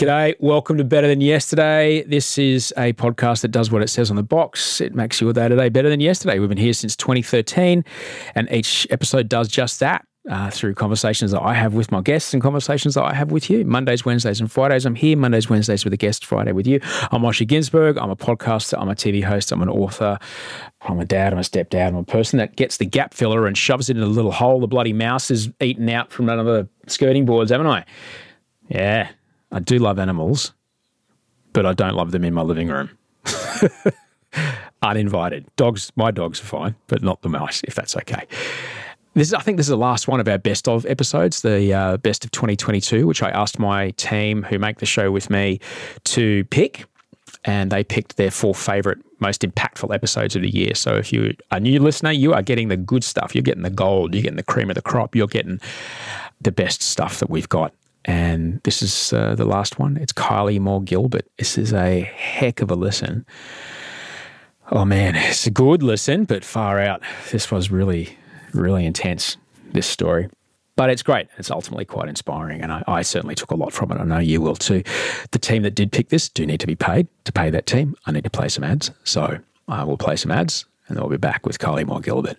G'day, welcome to Better Than Yesterday. This is a podcast that does what it says on the box. It makes your day-to-day better than yesterday. We've been here since 2013, and each episode does just that through conversations that I have with my guests and conversations that I have with you. Mondays, Wednesdays and Fridays, I'm here. Mondays, Wednesdays with a guest, Friday with you. I'm Osher Ginsburg. I'm a podcaster. I'm a TV host. I'm an author. I'm a dad, I'm a stepdad, I'm a person that gets the gap filler and shoves it in a little hole. The bloody mouse has eaten out from one of the skirting boards, haven't I? Yeah. I do love animals, but I don't love them in my living room. Uninvited. Dogs, my dogs are fine, but not the mouse, if that's okay. I think this is the last one of our best of episodes, the best of 2022, which I asked my team who make the show with me to pick, and they picked their 4 favourite, most impactful episodes of the year. So if you're a new listener, you are getting the good stuff. You're getting the gold. You're getting the cream of the crop. You're getting the best stuff that we've got. And this is the last one. It's Kylie Moore Gilbert. This is a heck of a listen. Oh, man, it's a good listen, but far out. This was really, really intense, this story. But it's great. It's ultimately quite inspiring, and I certainly took a lot from it. I know you will too. The team that did pick this do need to be paid. To pay that team, I need to play some ads. So I will play some ads, and then we'll be back with Kylie Moore Gilbert.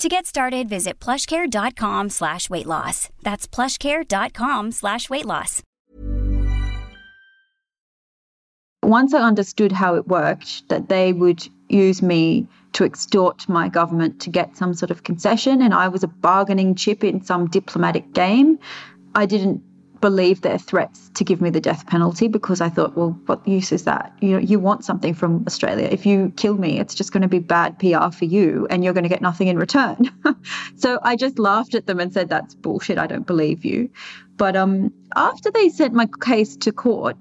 To get started, visit plushcare.com/weightloss. That's plushcare.com/weightloss. Once I understood how it worked, that they would use me to extort my government to get some sort of concession, and I was a bargaining chip in some diplomatic game, I didn't believe their threats to give me the death penalty, because I thought, well, what use is that? You know, you want something from Australia. If you kill me, it's just going to be bad PR for you and you're going to get nothing in return. So I just laughed at them and said, that's bullshit. I don't believe you. But after they sent my case to court,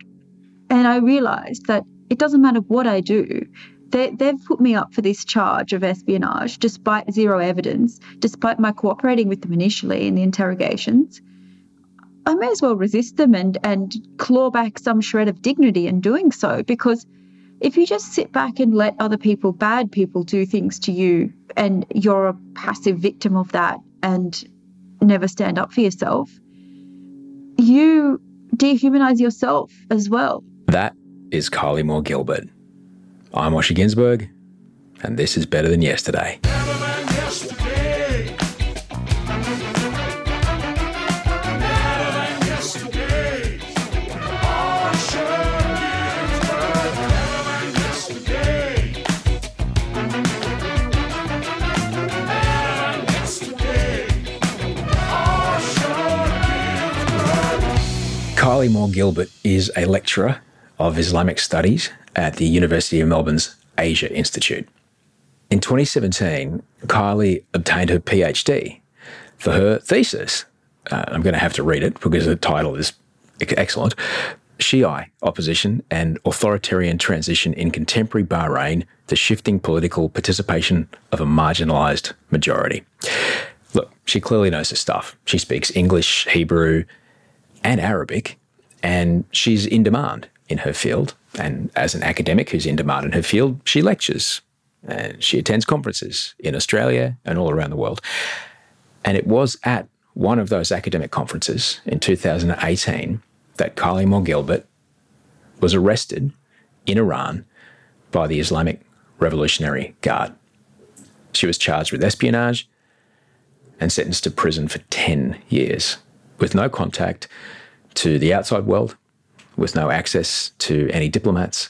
and I realized that it doesn't matter what I do, they've put me up for this charge of espionage despite zero evidence, despite my cooperating with them initially in the interrogations. I may as well resist them and claw back some shred of dignity in doing so, because if you just sit back and let other people, bad people, do things to you and you're a passive victim of that and never stand up for yourself, you dehumanize yourself as well. That is Kylie Moore Gilbert. I'm Osher Ginsburg, and this is Better Than Yesterday. Kylie Moore Gilbert is a lecturer of Islamic Studies at the University of Melbourne's Asia Institute. In 2017, Kylie obtained her PhD for her thesis. I'm going to have to read it because the title is excellent. Shiite Opposition and Authoritarian Transition in Contemporary Bahrain, the Shifting Political Participation of a Marginalised Majority. Look, she clearly knows her stuff. She speaks English, Hebrew, and Arabic, and she's in demand in her field. And as an academic who's in demand in her field, she lectures and she attends conferences in Australia and all around the world. And it was at one of those academic conferences in 2018 that Kylie Moore Gilbert was arrested in Iran by the Islamic Revolutionary Guard. She was charged with espionage and sentenced to prison for 10 years with no contact to the outside world, with no access to any diplomats.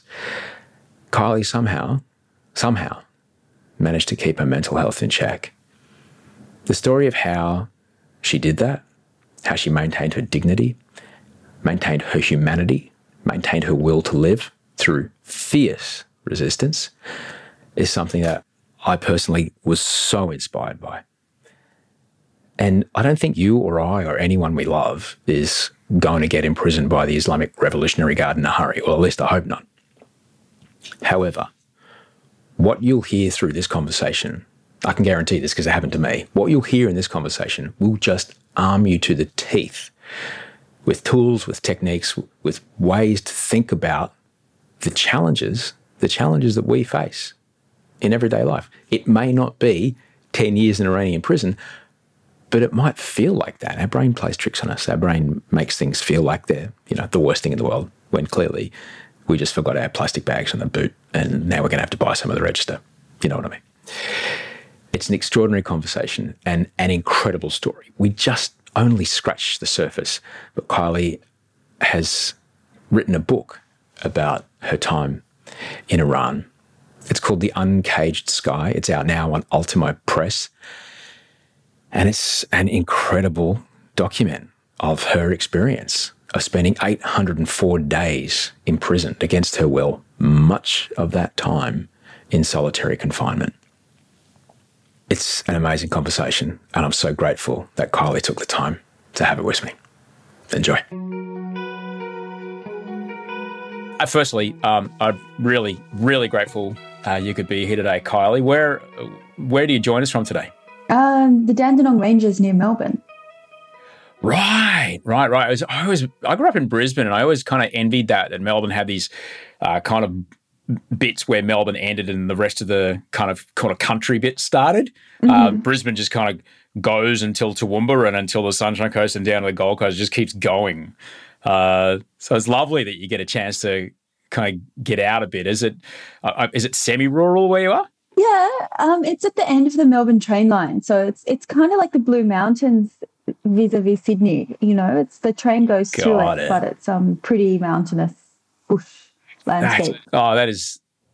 Kylie somehow managed to keep her mental health in check. The story of how she did that, how she maintained her dignity, maintained her humanity, maintained her will to live through fierce resistance, is something that I personally was so inspired by. And I don't think you or I or anyone we love is going to get imprisoned by the Islamic Revolutionary Guard in a hurry, or at least I hope not. However, what you'll hear through this conversation, I can guarantee this because it happened to me, what you'll hear in this conversation will just arm you to the teeth with tools, with techniques, with ways to think about the challenges that we face in everyday life. It may not be 10 years in Iranian prison, but it might feel like that. Our brain plays tricks on us. Our brain makes things feel like they're, the worst thing in the world, when clearly we just forgot our plastic bags on the boot and now we're going to have to buy some at the register. You know what I mean? It's an extraordinary conversation and an incredible story. We just only scratched the surface, but Kylie has written a book about her time in Iran. It's called The Uncaged Sky. It's out now on Ultimo Press. And it's an incredible document of her experience of spending 804 days imprisoned against her will, much of that time in solitary confinement. It's an amazing conversation, and I'm so grateful that Kylie took the time to have it with me. Enjoy. Firstly, I'm really, really grateful you could be here today, Kylie. Where do you join us from today? The Dandenong Ranges near Melbourne. Right. I grew up in Brisbane, and I always kind of envied that Melbourne had these kind of bits where Melbourne ended and the rest of the kind of country bit started. Mm-hmm. Brisbane just kind of goes until Toowoomba and until the Sunshine Coast and down to the Gold Coast, just keeps going. So it's lovely that you get a chance to kind of get out a bit. Is it semi-rural where you are? Yeah, it's at the end of the Melbourne train line. So it's kind of like the Blue Mountains vis-a-vis Sydney, it's the train goes through it, but it's pretty mountainous bush landscape.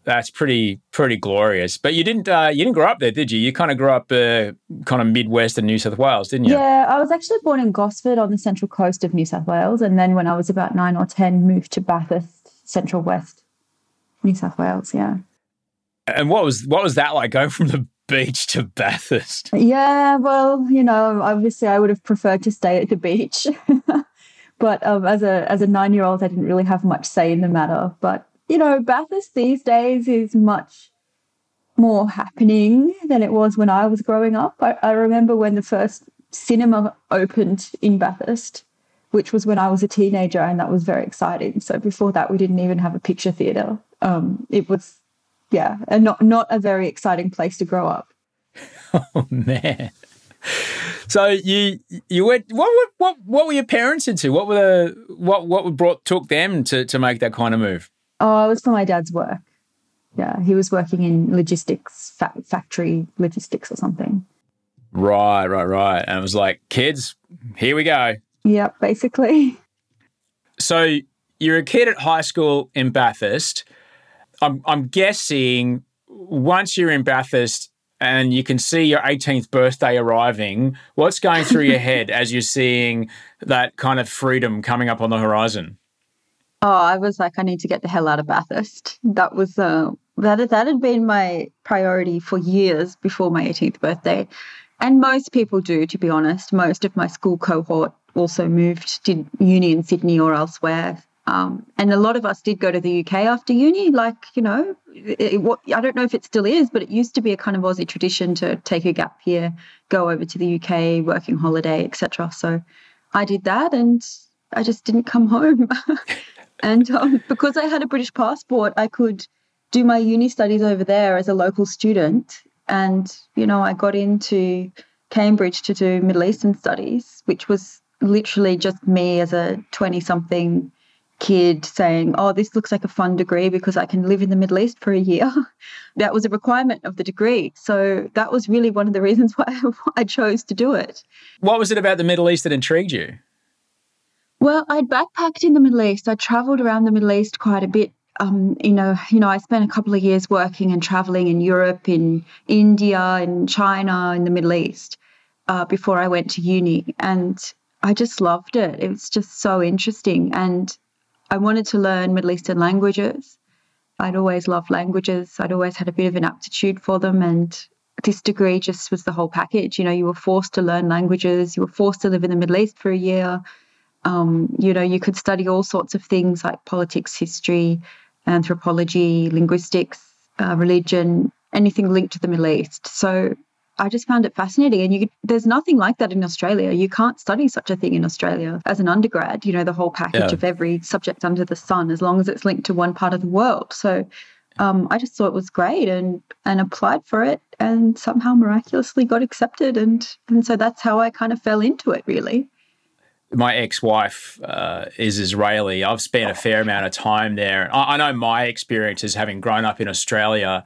That's pretty glorious. But you didn't grow up there, did you? You kind of grew up kind of Midwestern New South Wales, didn't you? Yeah, I was actually born in Gosford on the central coast of New South Wales, and then when I was about 9 or 10, moved to Bathurst, Central West, New South Wales, yeah. And what was that like, going from the beach to Bathurst? Yeah, well, obviously I would have preferred to stay at the beach. But as a 9-year-old, I didn't really have much say in the matter. But, Bathurst these days is much more happening than it was when I was growing up. I remember when the first cinema opened in Bathurst, which was when I was a teenager, and that was very exciting. So before that, we didn't even have a picture theatre. It was... yeah, and not a very exciting place to grow up. Oh, man. So you went. What were your parents into? What were took them to make that kind of move? Oh, it was for my dad's work. Yeah, he was working in logistics, factory logistics or something. Right. And it was like, kids, here we go. Yeah, basically. So you're a kid at high school in Bathurst. I'm guessing once you're in Bathurst and you can see your 18th birthday arriving, what's going through your head as you're seeing that kind of freedom coming up on the horizon? Oh, I was like, I need to get the hell out of Bathurst. That was that had been my priority for years before my 18th birthday. And most people do, to be honest. Most of my school cohort also moved, did uni in Sydney or elsewhere. And a lot of us did go to the UK after uni, I don't know if it still is, but it used to be a kind of Aussie tradition to take a gap year, go over to the UK, working holiday, etc. So I did that and I just didn't come home. And because I had a British passport, I could do my uni studies over there as a local student. And, you know, I got into Cambridge to do Middle Eastern studies, which was literally just me as a 20-something kid saying, oh, this looks like a fun degree because I can live in the Middle East for a year. That was a requirement of the degree. So that was really one of the reasons why I chose to do it. What was it about the Middle East that intrigued you? Well, I'd backpacked in the Middle East. I travelled around the Middle East quite a bit. I spent a couple of years working and travelling in Europe, in India, in China, in the Middle East before I went to uni. And I just loved it. It was just so interesting. And I wanted to learn Middle Eastern languages. I'd always loved languages. I'd always had a bit of an aptitude for them. And this degree just was the whole package. You know, you were forced to learn languages. You were forced to live in the Middle East for a year. You could study all sorts of things like politics, history, anthropology, linguistics, religion, anything linked to the Middle East. So I just found it fascinating. And there's nothing like that in Australia. You can't study such a thing in Australia as an undergrad, you know, the whole package of every subject under the sun, as long as it's linked to one part of the world. So I just thought it was great and applied for it and somehow miraculously got accepted. And so that's how I kind of fell into it, really. My ex-wife is Israeli. I've spent a fair amount of time there. I know my experience is having grown up in Australia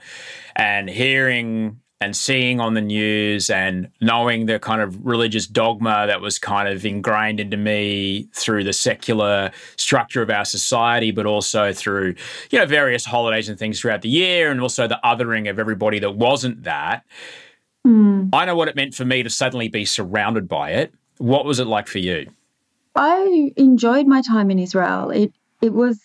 and hearing and seeing on the news and knowing the kind of religious dogma that was kind of ingrained into me through the secular structure of our society, but also through, you know, various holidays and things throughout the year and also the othering of everybody that wasn't that. Mm. I know what it meant for me to suddenly be surrounded by it. What was it like for you? I enjoyed my time in Israel. It was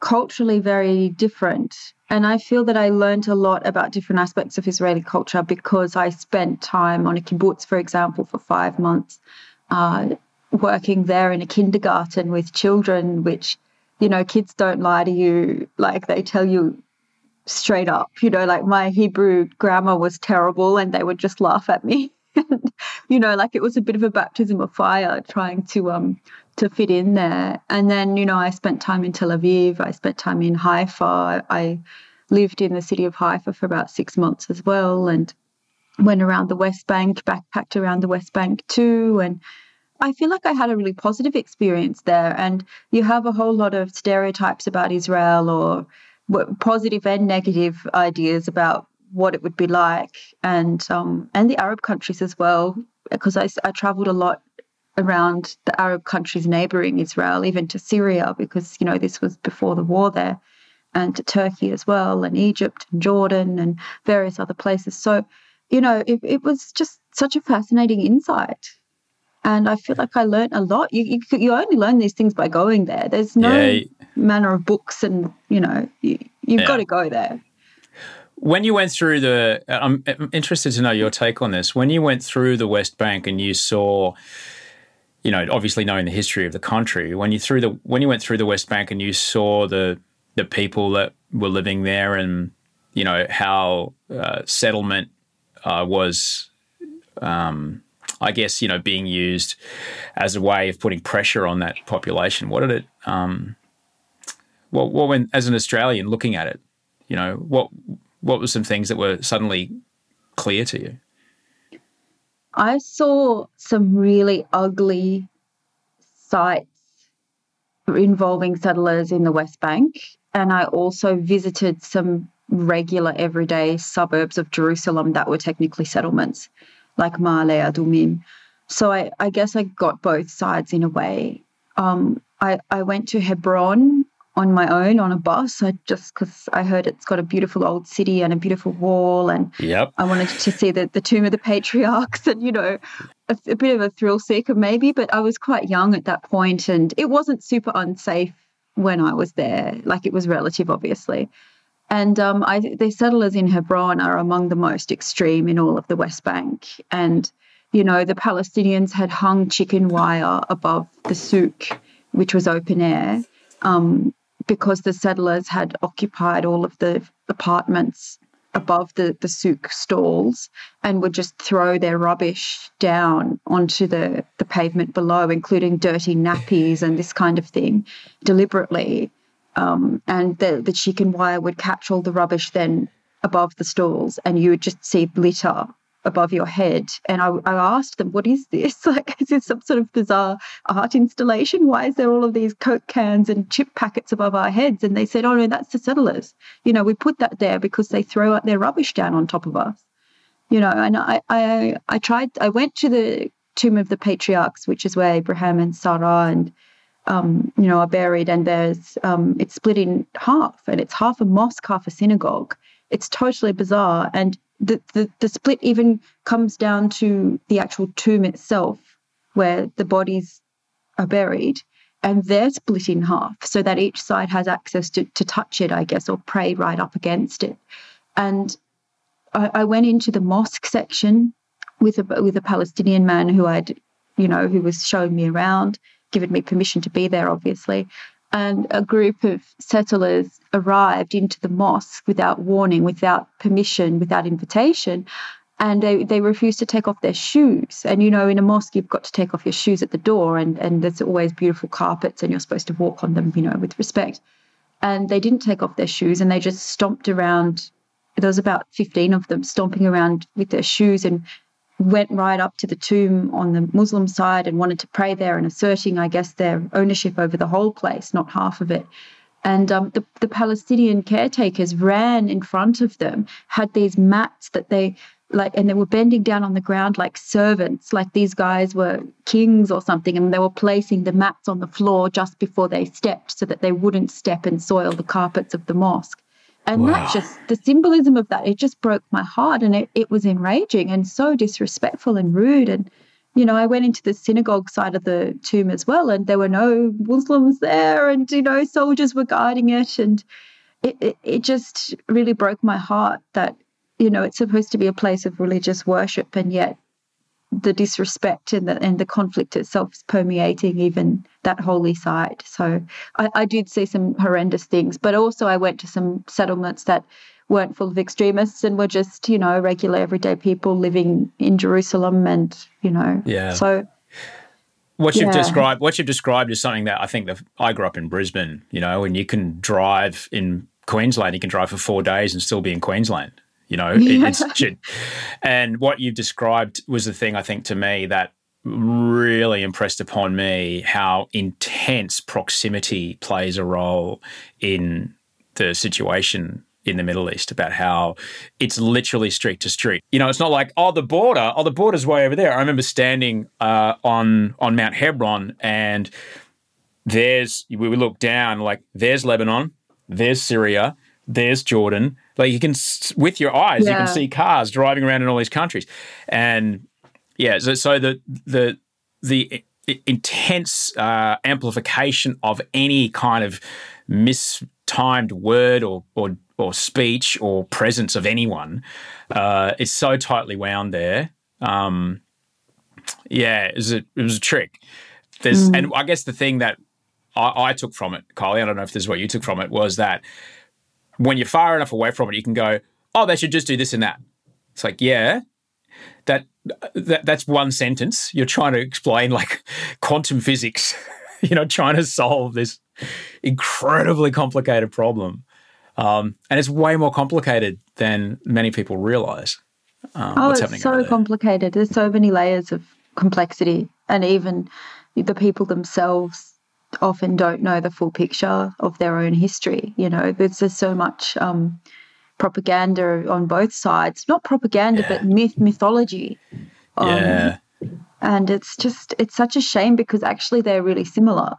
culturally very different. And I feel that I learned a lot about different aspects of Israeli culture because I spent time on a kibbutz, for example, for 5 months, working there in a kindergarten with children, which, you know, kids don't lie to you. Like, they tell you straight up, you know, like my Hebrew grammar was terrible and they would just laugh at me. You know, like it was a bit of a baptism of fire trying to fit in there. And then, you know, I spent time in Tel Aviv. I spent time in Haifa. I lived in the city of Haifa for about 6 months as well and went around the West Bank, backpacked around the West Bank too. And I feel like I had a really positive experience there. And you have a whole lot of stereotypes about Israel or positive and negative ideas about what it would be like, and the Arab countries as well, because I travelled a lot around the Arab countries neighbouring Israel, even to Syria, because, you know, this was before the war there, and to Turkey as well, and Egypt and Jordan and various other places. So, you know, it was just such a fascinating insight. And I feel like I learned a lot. You only learn these things by going there. There's no manner of books and, you know, you've got to go there. When you went through I'm interested to know your take on this. When you went through the West Bank and you saw, you know, obviously knowing the history of the country, when you went through the West Bank and you saw the people that were living there and, you know, how settlement was, I guess, you know, being used as a way of putting pressure on that population. What did it? When as an Australian looking at it, you know, What were some things that were suddenly clear to you? I saw some really ugly sites involving settlers in the West Bank, and I also visited some regular everyday suburbs of Jerusalem that were technically settlements, like Ma'ale Adumim. So I guess I got both sides in a way. I went to Hebron on my own on a bus, just because I heard it's got a beautiful old city and a beautiful wall, and I wanted to see the Tomb of the Patriarchs and, you know, a bit of a thrill seeker maybe, but I was quite young at that point and it wasn't super unsafe when I was there. Like, it was relative, obviously. And the settlers in Hebron are among the most extreme in all of the West Bank. And, you know, the Palestinians had hung chicken wire above the souk, which was open air, because the settlers had occupied all of the apartments above the souk stalls and would just throw their rubbish down onto the pavement below, including dirty nappies and this kind of thing, deliberately. And the chicken wire would catch all the rubbish then above the stalls, and you would just see litter above your head. And I asked them, what is this? Like, is this some sort of bizarre art installation? Why is there all of these Coke cans and chip packets above our heads? And they said, oh, no, that's the settlers. You know, we put that there because they throw out their rubbish down on top of us. You know, and I went to the Tomb of the Patriarchs, which is where Abraham and Sarah and, you know, are buried. And there's, it's split in half, and it's half a mosque, half a synagogue. It's totally bizarre. And the split even comes down to the actual tomb itself, where the bodies are buried, and they're split in half so that each side has access to touch it, I guess, or pray right up against it. And I went into the mosque section with a Palestinian man who I'd, you know, who was showing me around, given me permission to be there, obviously. And a group of settlers arrived into the mosque without warning, without permission, without invitation, and they refused to take off their shoes. And, you know, in a mosque, you've got to take off your shoes at the door, and there's always beautiful carpets, and you're supposed to walk on them, you know, with respect. And they didn't take off their shoes, and they just stomped around. There was about 15 of them stomping around with their shoes, and went right up to the tomb on the Muslim side and wanted to pray there, and asserting, I guess, their ownership over the whole place, not half of it. And the Palestinian caretakers ran in front of them, had these mats that they like, and they were bending down on the ground like servants, like these guys were kings or something, and they were placing the mats on the floor just before they stepped so that they wouldn't step and soil the carpets of the mosque. And wow. That just, the symbolism of that, it just broke my heart, and it was enraging and so disrespectful and rude. And, you know, I went into the synagogue side of the tomb as well, and there were no Muslims there, and, you know, soldiers were guarding it. And it just really broke my heart that, you know, it's supposed to be a place of religious worship, and yet the disrespect and the conflict itself is permeating even that holy site. So I did see some horrendous things, but also I went to some settlements that weren't full of extremists and were just, you know, regular everyday people living in Jerusalem, and, you know, yeah. So what you've described is something that I think that I grew up in Brisbane, you know, and you can drive in Queensland, you can drive for 4 days and still be in Queensland. You know, yeah. And what you've described was the thing, I think, to me that really impressed upon me how intense proximity plays a role in the situation in the Middle East, about how it's literally street to street. You know, it's not like, the border's way over there. I remember standing on Mount Hebron, and we look down, like, there's Lebanon, there's Syria, there's Jordan. Like, you can, with your eyes, yeah. You can see cars driving around in all these countries. And, yeah, so the intense amplification of any kind of mistimed word or speech or presence of anyone is so tightly wound there. It was a trick. And I guess the thing that I took from it, Kylie, I don't know if this is what you took from it, was that when you're far enough away from it, you can go, oh, they should just do this and that. It's like, yeah, that's one sentence. You're trying to explain, like, quantum physics, you know, trying to solve this incredibly complicated problem. And it's way more complicated than many people realise. What's happening it's so there. Complicated. There's so many layers of complexity, and even the people themselves often don't know the full picture of their own history. You know, there's just so much propaganda on both sides, not propaganda, yeah. but mythology. Yeah. And it's such a shame, because actually they're really similar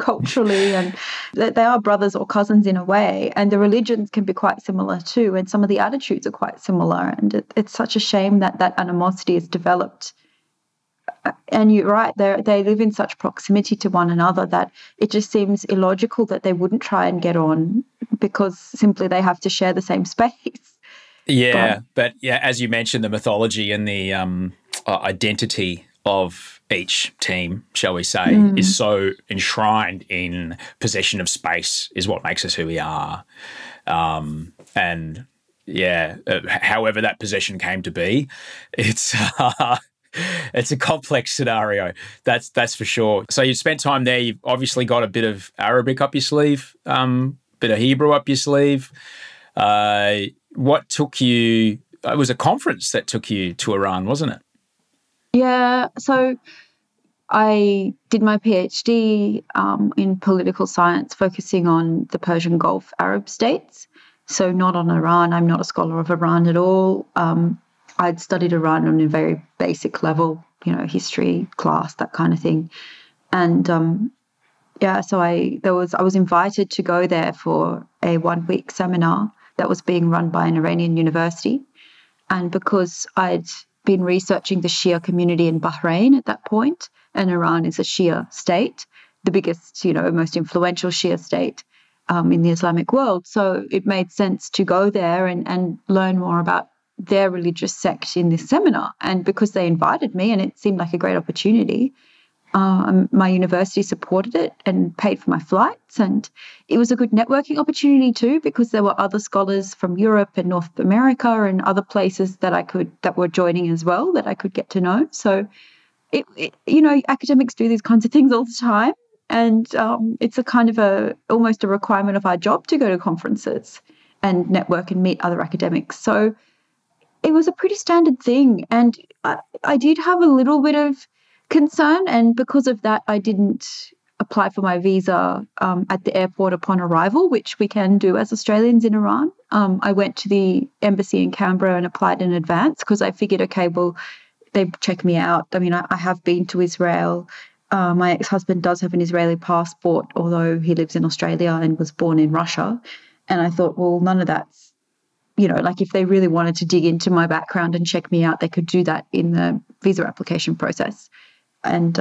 culturally, and they are brothers or cousins in a way. And the religions can be quite similar too. And some of the attitudes are quite similar. And it's such a shame that animosity is developed. And you're right, they live in such proximity to one another that it just seems illogical that they wouldn't try and get on, because simply they have to share the same space. Yeah, but yeah, as you mentioned, the mythology and the identity of each team, shall we say, is so enshrined in possession of space, is what makes us who we are. And however that possession came to be, it's a complex scenario. That's for sure. So you've spent time there. You've obviously got a bit of Arabic up your sleeve, bit of Hebrew up your sleeve. What took you? It was a conference that took you to Iran, wasn't it? Yeah. So I did my PhD in political science, focusing on the Persian Gulf Arab states. So not on Iran. I'm not a scholar of Iran at all. I'd studied Iran on a very basic level, history class, that kind of thing. And I was invited to go there for a 1-week seminar that was being run by an Iranian university. And because I'd been researching the Shia community in Bahrain at that point, and Iran is a Shia state, the biggest, most influential Shia state in the Islamic world. So it made sense to go there and learn more about their religious sect in this seminar. And because they invited me and it seemed like a great opportunity, my university supported it and paid for my flights. And it was a good networking opportunity too, because there were other scholars from Europe and North America and other places that were joining as well, that I could get to know. So, academics do these kinds of things all the time. And it's a kind of almost a requirement of our job to go to conferences and network and meet other academics. So it was a pretty standard thing. And I did have a little bit of concern. And because of that, I didn't apply for my visa at the airport upon arrival, which we can do as Australians in Iran. I went to the embassy in Canberra and applied in advance because I figured, okay, well, they check me out. I mean, I have been to Israel. My ex-husband does have an Israeli passport, although he lives in Australia and was born in Russia. And I thought, well, none of that's, if they really wanted to dig into my background and check me out, they could do that in the visa application process. And,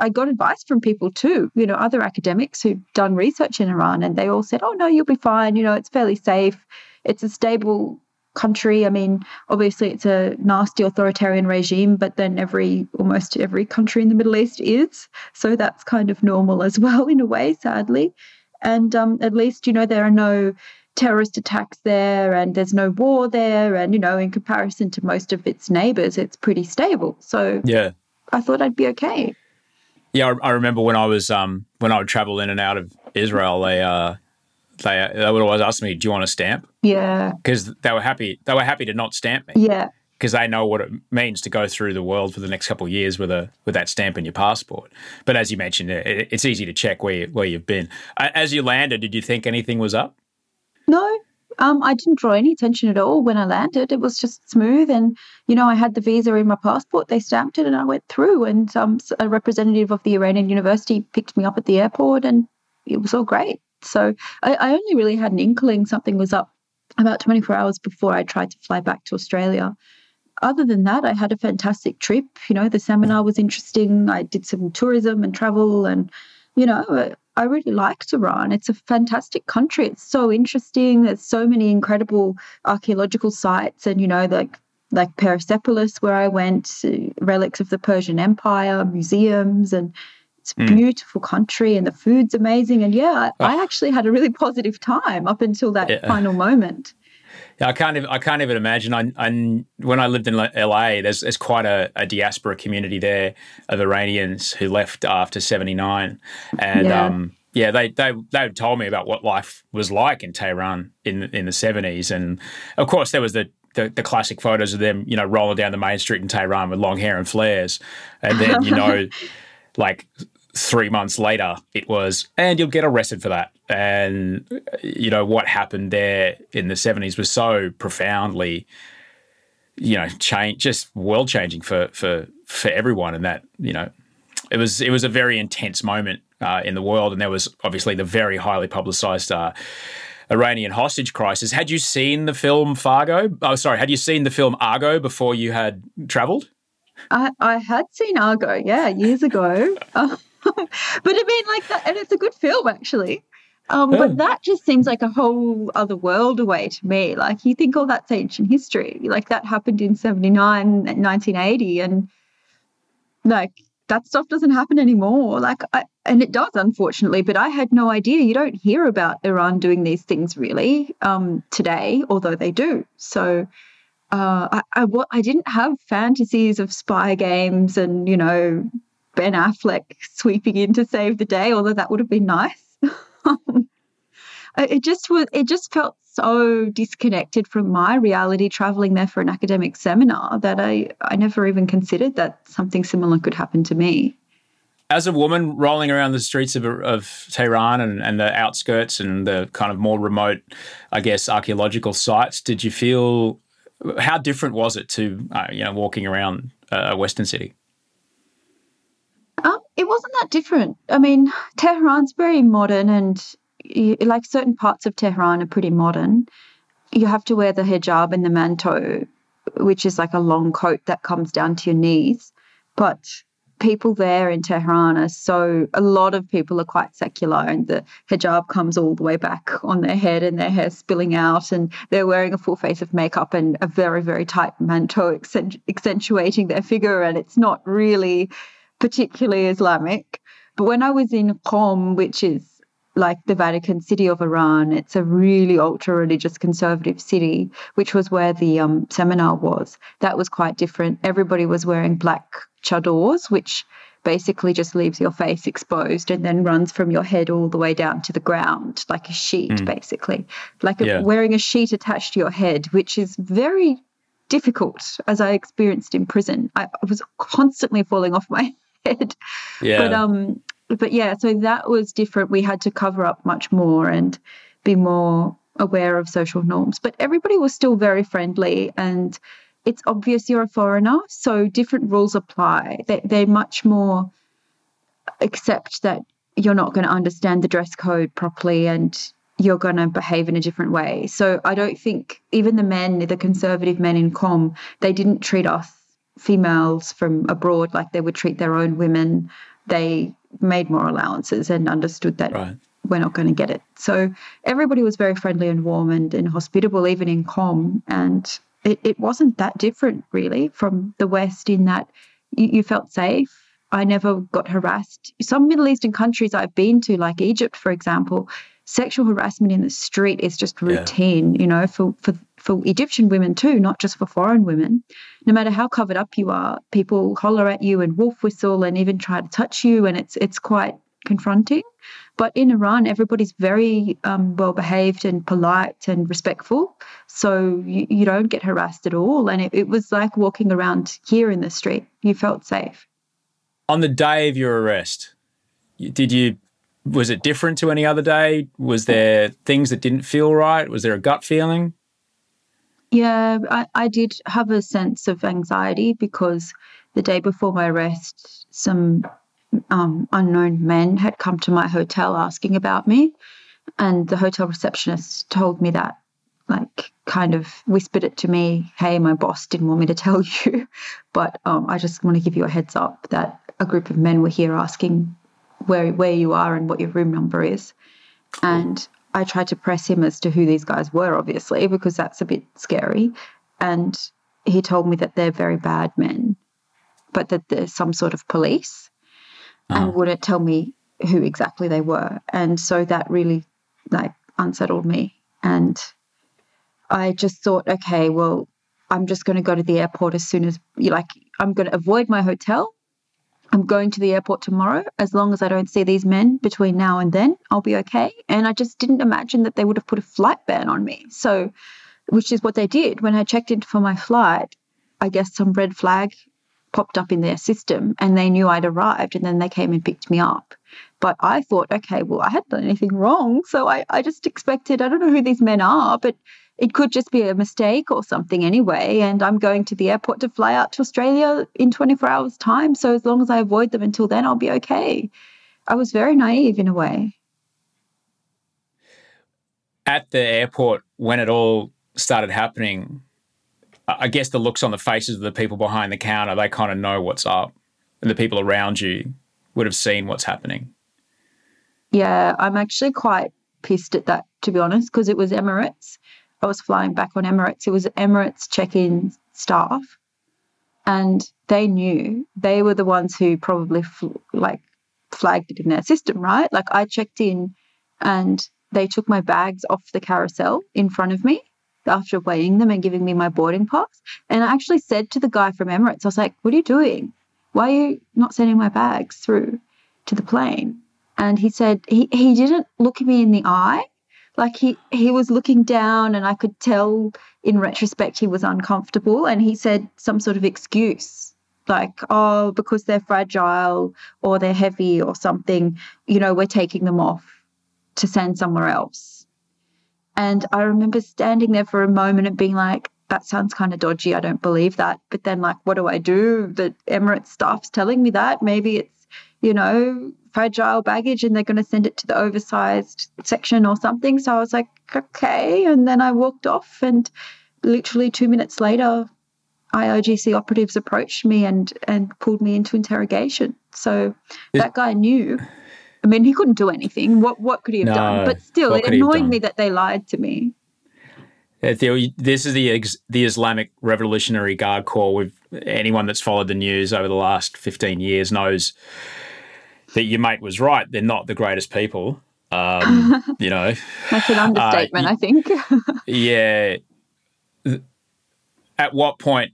I got advice from people too, other academics who'd done research in Iran, and they all said, oh, no, you'll be fine. It's fairly safe. It's a stable country. I mean, obviously it's a nasty authoritarian regime, but then almost every country in the Middle East is. So that's kind of normal as well in a way, sadly. And at least, there are no terrorist attacks there and there's no war there. And, in comparison to most of its neighbours, it's pretty stable. So yeah, I thought I'd be okay. Yeah, I remember when I was, when I would travel in and out of Israel, They would always ask me, do you want a stamp? Yeah. Because they were happy to not stamp me. Yeah. Because they know what it means to go through the world for the next couple of years with that stamp in your passport. But as you mentioned, it's easy to check where you've been. As you landed, did you think anything was up? No. I didn't draw any attention at all when I landed. It was just smooth. And, I had the visa in my passport. They stamped it and I went through. And a representative of the Iranian university picked me up at the airport and it was all great. So I only really had an inkling something was up about 24 hours before I tried to fly back to Australia. Other than that, I had a fantastic trip. The seminar was interesting. I did some tourism and travel and, I really liked Iran. It's a fantastic country. It's so interesting. There's so many incredible archaeological sites and, like Persepolis where I went, relics of the Persian Empire, museums and it's a beautiful country and the food's amazing. And yeah, I actually had a really positive time up until that final moment. Yeah, I can't even imagine. When I lived in LA, there's quite a diaspora community there of Iranians who left after 1979. And they told me about what life was like in Tehran in the 1970s. And of course there was the classic photos of them, rolling down the main street in Tehran with long hair and flares. And then, like 3 months later, it was, and you'll get arrested for that. And, what happened there in the 1970s was so profoundly, just world-changing for everyone. And that, it was a very intense moment in the world. And there was obviously the very highly publicised Iranian hostage crisis. Had you seen the film Had you seen the film Argo before you had travelled? I had seen Argo, years ago. But I mean, and it's a good film, actually. But that just seems like a whole other world away to me. Like, you think, that's ancient history. Like, that happened in 1980, and, like, that stuff doesn't happen anymore. Like, I, And it does, unfortunately, but I had no idea. You don't hear about Iran doing these things really today, although they do. So I didn't have fantasies of spy games and, you know, Ben Affleck sweeping in to save the day, although that would have been nice. It just felt so disconnected from my reality traveling there for an academic seminar that I never even considered that something similar could happen to me. As a woman rolling around the streets of Tehran and the outskirts and the kind of more remote, I guess, archaeological sites, did you feel, how different was it to, walking around a Western city? It wasn't that different. I mean, Tehran's very modern and like certain parts of Tehran are pretty modern. You have to wear the hijab and the manto, which is like a long coat that comes down to your knees. But people there in Tehran a lot of people are quite secular, and the hijab comes all the way back on their head and their hair spilling out, and they're wearing a full face of makeup and a very, very tight manto accentuating their figure, and it's not really particularly Islamic. But when I was in Qom, which is like the Vatican City of Iran, it's a really ultra-religious conservative city, which was where the seminar was. That was quite different. Everybody was wearing black chadors, which basically just leaves your face exposed and then runs from your head all the way down to the ground, like a sheet, basically. Wearing a sheet attached to your head, which is very difficult, as I experienced in prison. I was constantly falling off my head. Yeah. But yeah, so that was different. We had to cover up much more and be more aware of social norms. But everybody was still very friendly, and it's obvious you're a foreigner, so different rules apply. They much more accept that you're not going to understand the dress code properly and you're going to behave in a different way. So I don't think even the conservative men in Qom, they didn't treat us females from abroad like they would treat their own women. They made more allowances and understood that we're not going to get it. So everybody was very friendly and warm and hospitable, even in Qom. And it wasn't that different, really, from the West in that you felt safe. I never got harassed. Some Middle Eastern countries I've been to, like Egypt, for example, sexual harassment in the street is just routine, for Egyptian women too, not just for foreign women. No matter how covered up you are, people holler at you and wolf whistle and even try to touch you, and it's quite confronting. But in Iran, everybody's very well-behaved and polite and respectful, so you don't get harassed at all. And it was like walking around here in the street. You felt safe. On the day of your arrest, was it different to any other day? Was there things that didn't feel right? Was there a gut feeling? Yeah, I did have a sense of anxiety because the day before my arrest, some unknown men had come to my hotel asking about me, and the hotel receptionist told me that, like, kind of whispered it to me, hey, my boss didn't want me to tell you, but I just want to give you a heads up that a group of men were here asking where you are and what your room number is. And I tried to press him as to who these guys were, obviously, because that's a bit scary. And he told me that they're very bad men, but that they're some sort of police and wouldn't tell me who exactly they were. And so that really, like, unsettled me. And I just thought, okay, well, I'm just going to go to the airport as soon as, I'm going to avoid my hotel. I'm going to the airport tomorrow. As long as I don't see these men between now and then, I'll be okay. And I just didn't imagine that they would have put a flight ban on me. So, which is what they did. When I checked in for my flight, I guess some red flag popped up in their system and they knew I'd arrived, and then they came and picked me up. But I thought, okay, well, I hadn't done anything wrong. So I just expected, I don't know who these men are, but it could just be a mistake or something anyway, and I'm going to the airport to fly out to Australia in 24 hours' time, so as long as I avoid them until then, I'll be okay. I was very naive in a way. At the airport, when it all started happening, I guess the looks on the faces of the people behind the counter, they kind of know what's up, and the people around you would have seen what's happening. Yeah, I'm actually quite pissed at that, to be honest, because it was Emirates. I was flying back on Emirates. It was Emirates check-in staff, and they knew. They were the ones who probably flagged it in their system, right? Like I checked in and they took my bags off the carousel in front of me after weighing them and giving me my boarding pass. And I actually said to the guy from Emirates, I was like, what are you doing? Why are you not sending my bags through to the plane? And he said, he didn't look me in the eye. Like he was looking down and I could tell in retrospect he was uncomfortable. And he said some sort of excuse like, oh, because they're fragile or they're heavy or something, you know, we're taking them off to send somewhere else. And I remember standing there for a moment and being like, that sounds kind of dodgy. I don't believe that. But then, like, what do I do? The Emirates staff's telling me that. Maybe it's, you know, fragile baggage and they're going to send it to the oversized section or something. So I was like, okay. And then I walked off and literally 2 minutes later, IRGC operatives approached me and pulled me into interrogation. So that guy knew. I mean, he couldn't do anything. What could he have done? But still, it annoyed me that they lied to me. This is the Islamic Revolutionary Guard Corps. Anyone that's followed the news over the last 15 years knows that your mate was right. They're not the greatest people, you know. That's an understatement, I think. Yeah. At what point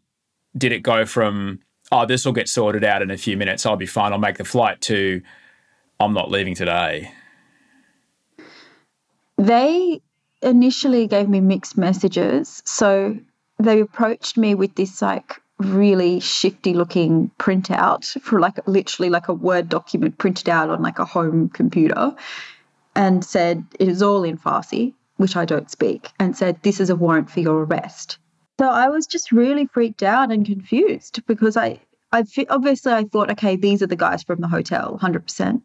did it go from, oh, this will get sorted out in a few minutes, I'll be fine, I'll make the flight, to I'm not leaving today? They initially gave me mixed messages. So they approached me with this like really shifty looking printout for like literally like a Word document printed out on like a home computer, and said it is all in Farsi, which I don't speak, and said this is a warrant for your arrest. So I was just really freaked out and confused because I thought, okay, these are the guys from the hotel, 100%.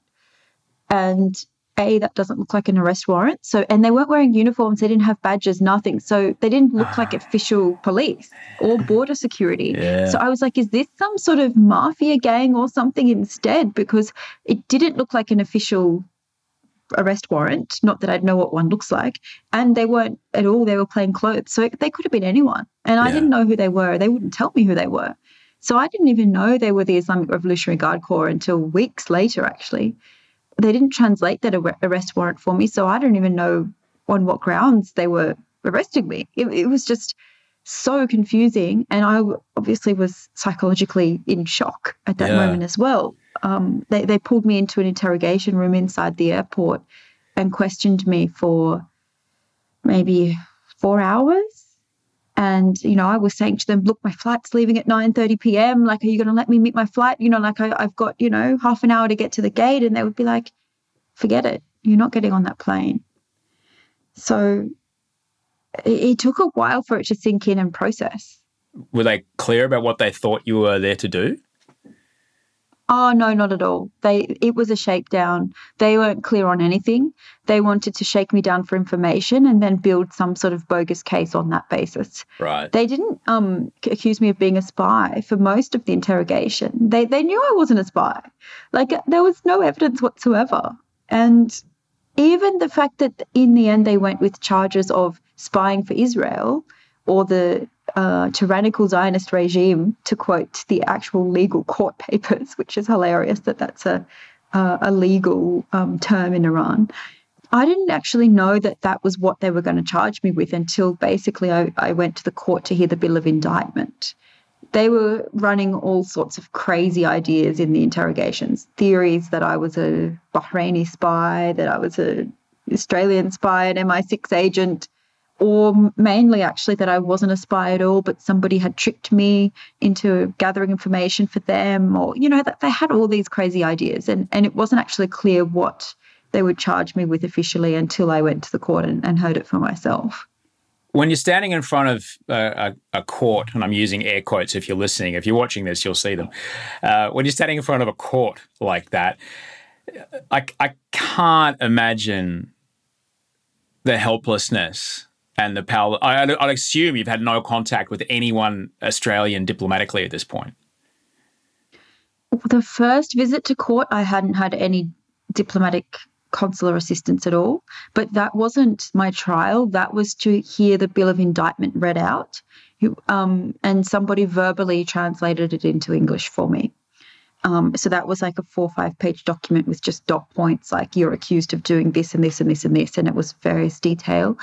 And A, that doesn't look like an arrest warrant. So, and they weren't wearing uniforms. They didn't have badges, nothing. So they didn't look like official police or border security. Yeah. So I was like, is this some sort of mafia gang or something instead? Because it didn't look like an official arrest warrant, not that I'd know what one looks like. And they weren't at all. They were plain clothes. So they could have been anyone. And I didn't know who they were. They wouldn't tell me who they were. So I didn't even know they were the Islamic Revolutionary Guard Corps until weeks later, actually. They didn't translate that arrest warrant for me, so I don't even know on what grounds they were arresting me. It was just so confusing, and I obviously was psychologically in shock at that moment as well. They pulled me into an interrogation room inside the airport and questioned me for maybe 4 hours. And, you know, I was saying to them, look, my flight's leaving at 9:30 p.m. Like, are you going to let me meet my flight? You know, like I've got, you know, half an hour to get to the gate. And they would be like, forget it. You're not getting on that plane. So it took a while for it to sink in and process. Were they clear about what they thought you were there to do? Oh, no, not at all. It was a shakedown. They weren't clear on anything. They wanted to shake me down for information and then build some sort of bogus case on that basis. Right. They didn't accuse me of being a spy for most of the interrogation. They knew I wasn't a spy. Like, there was no evidence whatsoever. And even the fact that in the end they went with charges of spying for Israel or the tyrannical Zionist regime, to quote the actual legal court papers, which is hilarious that that's a legal term in Iran. I didn't actually know that that was what they were going to charge me with until basically I went to the court to hear the bill of indictment. They were running all sorts of crazy ideas in the interrogations, theories that I was a Bahraini spy, that I was an Australian spy, an MI6 agent, or mainly actually that I wasn't a spy at all, but somebody had tricked me into gathering information for them, or, you know, that they had all these crazy ideas. And it wasn't actually clear what they would charge me with officially until I went to the court and heard it for myself. When you're standing in front of a court, and I'm using air quotes if you're listening, if you're watching this, you'll see them. When you're standing in front of a court like that, I can't imagine the helplessness and the power. I'd assume you've had no contact with anyone Australian diplomatically at this point. The first visit to court, I hadn't had any diplomatic consular assistance at all, but that wasn't my trial. That was to hear the bill of indictment read out, and somebody verbally translated it into English for me. So that was like a 4- or 5-page document with just dot points, like you're accused of doing this and this and this and this. And it was various detail.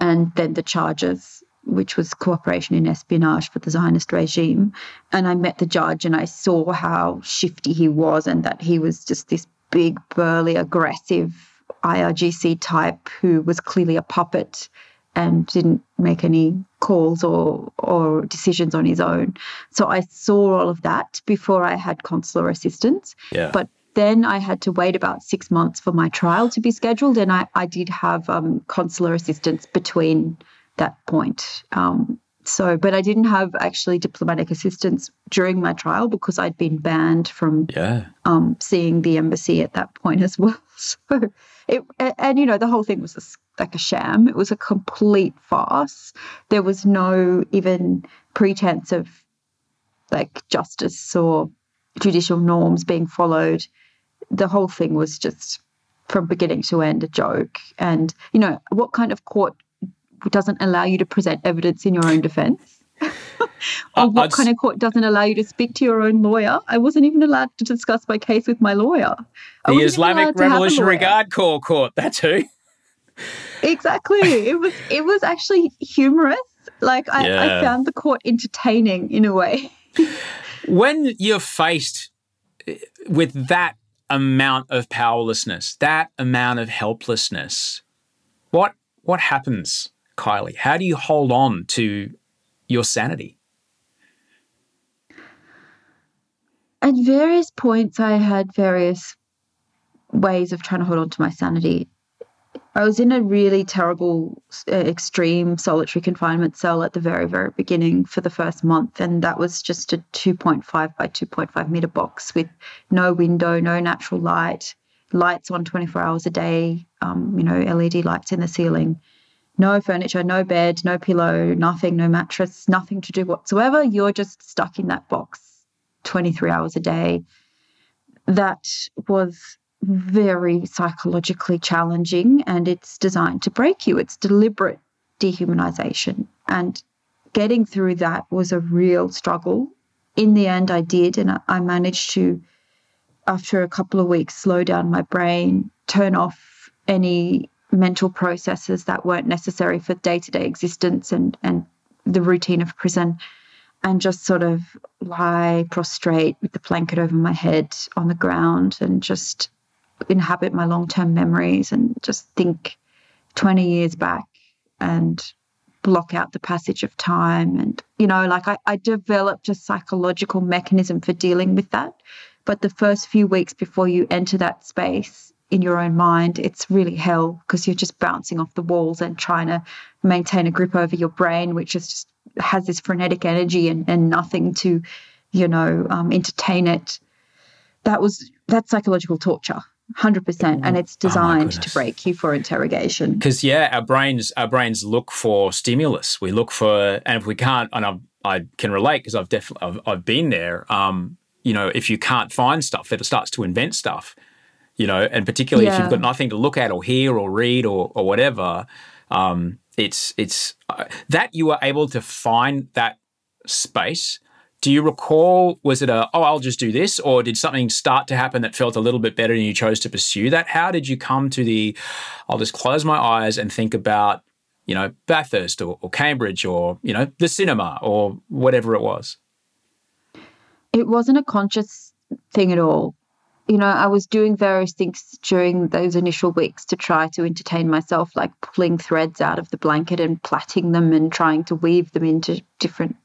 And then the charges, which was cooperation in espionage for the Zionist regime. And I met the judge and I saw how shifty he was and that he was just this big, burly, aggressive IRGC type who was clearly a puppet and didn't make any calls or decisions on his own. So I saw all of that before I had consular assistance. Yeah. But then I had to wait about 6 months for my trial to be scheduled, and I did have consular assistance between that point. But I didn't have actually diplomatic assistance during my trial because I'd been banned from seeing the embassy at that point as well. So the whole thing was like a sham. It was a complete farce. There was no even pretense of like justice or judicial norms being followed. The whole thing was just from beginning to end a joke. And, you know, what kind of court doesn't allow you to present evidence in your own defense? Or what kind of court doesn't allow you to speak to your own lawyer? I wasn't even allowed to discuss my case with my lawyer. The Islamic Revolutionary Guard Corps court, that's who. Exactly. It was actually humorous. Like I found the court entertaining in a way. When you're faced with that amount of powerlessness, that amount of helplessness, what happens, Kylie? How do you hold on to your sanity? At various points, I had various ways of trying to hold on to my sanity. I was in a really terrible, extreme solitary confinement cell at the very, very beginning for the first month, and that was just a 2.5 by 2.5 metre box with no window, no natural light, lights on 24 hours a day, LED lights in the ceiling, no furniture, no bed, no pillow, nothing, no mattress, nothing to do whatsoever. You're just stuck in that box 23 hours a day. That was very psychologically challenging, and it's designed to break you. It's deliberate dehumanization. And getting through that was a real struggle. In the end, I did, and I managed to, after a couple of weeks, slow down my brain, turn off any mental processes that weren't necessary for day-to-day existence and the routine of prison, and just sort of lie prostrate with the blanket over my head on the ground and just inhabit my long-term memories and just think 20 years back and block out the passage of time. And, I developed a psychological mechanism for dealing with that. But the first few weeks before you enter that space in your own mind, it's really hell because you're just bouncing off the walls and trying to maintain a grip over your brain, which is just has this frenetic energy and nothing to, entertain it. That's psychological torture, 100%, and it's designed to break you for interrogation. Because our brains look for stimulus. We look for, and if we can't, and I can relate because I've been there. If you can't find stuff, it starts to invent stuff. And particularly if you've got nothing to look at or hear or read or whatever, it's that you were able to find that space. Do you recall, was it I'll just do this, or did something start to happen that felt a little bit better and you chose to pursue that? How did you come to the, I'll just close my eyes and think about, Bathurst or Cambridge or, the cinema or whatever it was? It wasn't a conscious thing at all. I was doing various things during those initial weeks to try to entertain myself, like pulling threads out of the blanket and plaiting them and trying to weave them into different,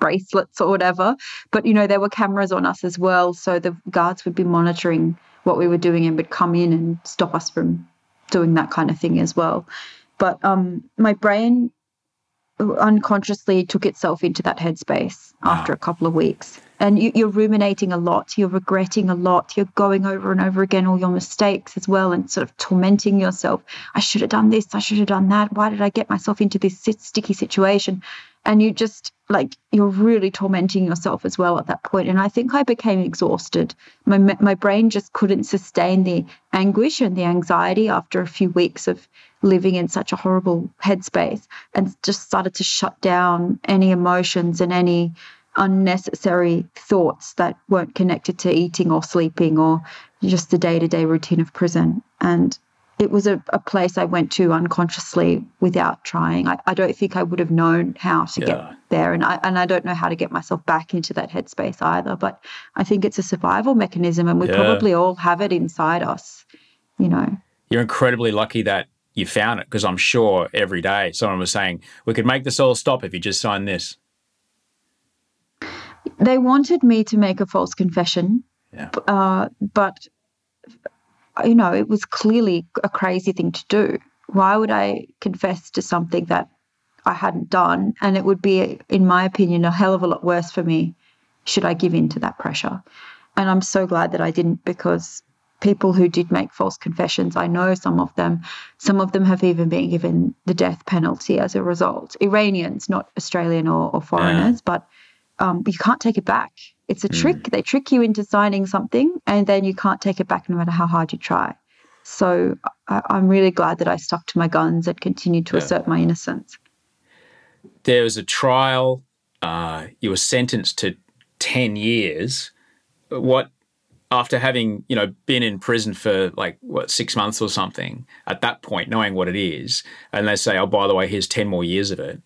bracelets or whatever. But, there were cameras on us as well. So the guards would be monitoring what we were doing and would come in and stop us from doing that kind of thing as well. But my brain unconsciously took itself into that headspace after a couple of weeks. And you're ruminating a lot, you're regretting a lot, you're going over and over again all your mistakes as well and sort of tormenting yourself. I should have done this, I should have done that. Why did I get myself into this sticky situation? And you just, you're really tormenting yourself as well at that point. And I think I became exhausted. My brain just couldn't sustain the anguish and the anxiety after a few weeks of living in such a horrible headspace, and just started to shut down any emotions and any unnecessary thoughts that weren't connected to eating or sleeping or just the day-to-day routine of prison. And it was a place I went to unconsciously without trying. I don't think I would have known how to get there. And I don't know how to get myself back into that headspace either. But I think it's a survival mechanism, and we probably all have it inside us, you know. You're incredibly lucky that you found it, because I'm sure every day someone was saying, we could make this all stop if you just sign this. They wanted me to make a false confession, but... you know, it was clearly a crazy thing to do. Why would I confess to something that I hadn't done? And it would be, in my opinion, a hell of a lot worse for me should I give in to that pressure. And I'm so glad that I didn't, because people who did make false confessions, I know some of them. Some of them have even been given the death penalty as a result. Iranians, not Australian or foreigners, but you can't take it back. It's a trick. They trick you into signing something, and then you can't take it back no matter how hard you try. So I'm really glad that I stuck to my guns and continued to assert my innocence. There was a trial. You were sentenced to 10 years. What, after having, you know, been in prison for like, 6 months or something, at that point, knowing what it is, and they say, oh, by the way, here's 10 more years of it,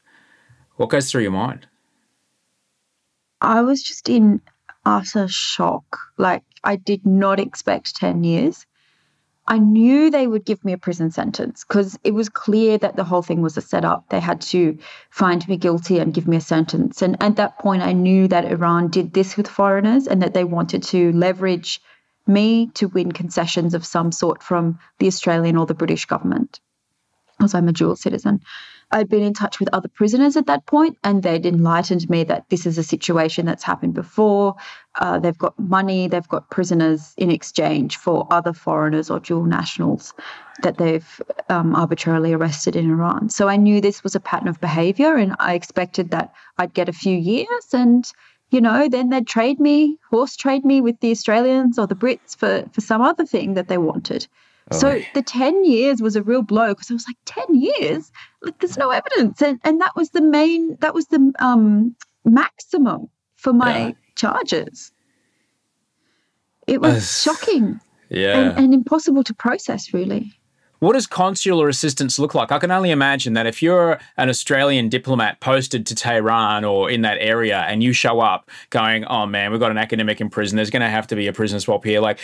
what goes through your mind? I was just in utter shock. Like, I did not expect 10 years. I knew they would give me a prison sentence because it was clear that the whole thing was a setup. They had to find me guilty and give me a sentence. And at that point, I knew that Iran did this with foreigners and that they wanted to leverage me to win concessions of some sort from the Australian or the British government, because I'm a dual citizen. I'd been in touch with other prisoners at that point, and they'd enlightened me that this is a situation that's happened before. They've got money, they've got prisoners in exchange for other foreigners or dual nationals that they've arbitrarily arrested in Iran. So I knew this was a pattern of behaviour, and I expected that I'd get a few years and, you know, then they'd trade me, horse trade me with the Australians or the Brits for some other thing that they wanted. So the 10 years was a real blow, because I was like, 10 years? Like, there's no evidence. And that was the main, that was the maximum for my charges. It was shocking and impossible to process, really. What does consular assistance look like? I can only imagine that if you're an Australian diplomat posted to Tehran or in that area and you show up going, oh, man, we've got an academic in prison, there's going to have to be a prisoner swap here. Like,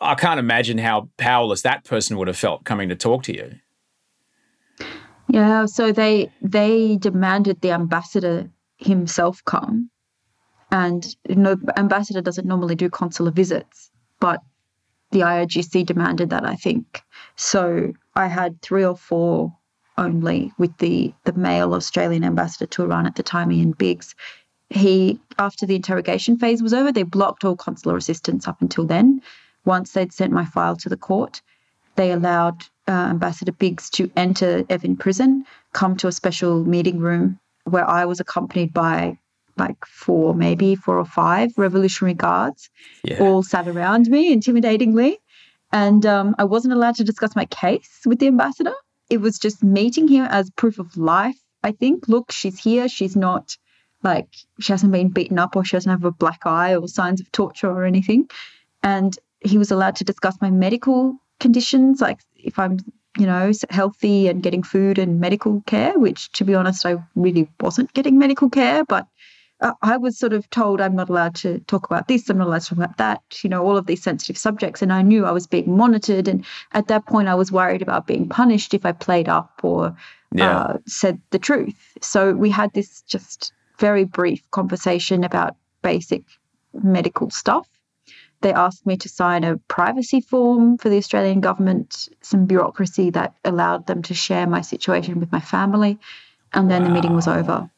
I can't imagine how powerless that person would have felt coming to talk to you. Yeah, so they demanded the ambassador himself come. And no, ambassador doesn't normally do consular visits, but the IRGC demanded that, I think. So I had 3 or 4 only with the male Australian ambassador to Iran at the time, Ian Biggs. He, after the interrogation phase was over, they blocked all consular assistance up until then. Once they'd sent my file to the court, they allowed Ambassador Biggs to enter Evin prison, come to a special meeting room where I was accompanied by like 4 or 5 revolutionary guards, all sat around me intimidatingly. And I wasn't allowed to discuss my case with the ambassador. It was just meeting him as proof of life, I think. Look, she's here. She's not, like, she hasn't been beaten up or she doesn't have a black eye or signs of torture or anything. And he was allowed to discuss my medical conditions, like if I'm, you know, healthy and getting food and medical care, which, to be honest, I really wasn't getting medical care, but I was sort of told I'm not allowed to talk about this, I'm not allowed to talk about that, you know, all of these sensitive subjects. And I knew I was being monitored. And at that point, I was worried about being punished if I played up or said the truth. So we had this just very brief conversation about basic medical stuff. They asked me to sign a privacy form for the Australian government, some bureaucracy that allowed them to share my situation with my family. And then the meeting was over.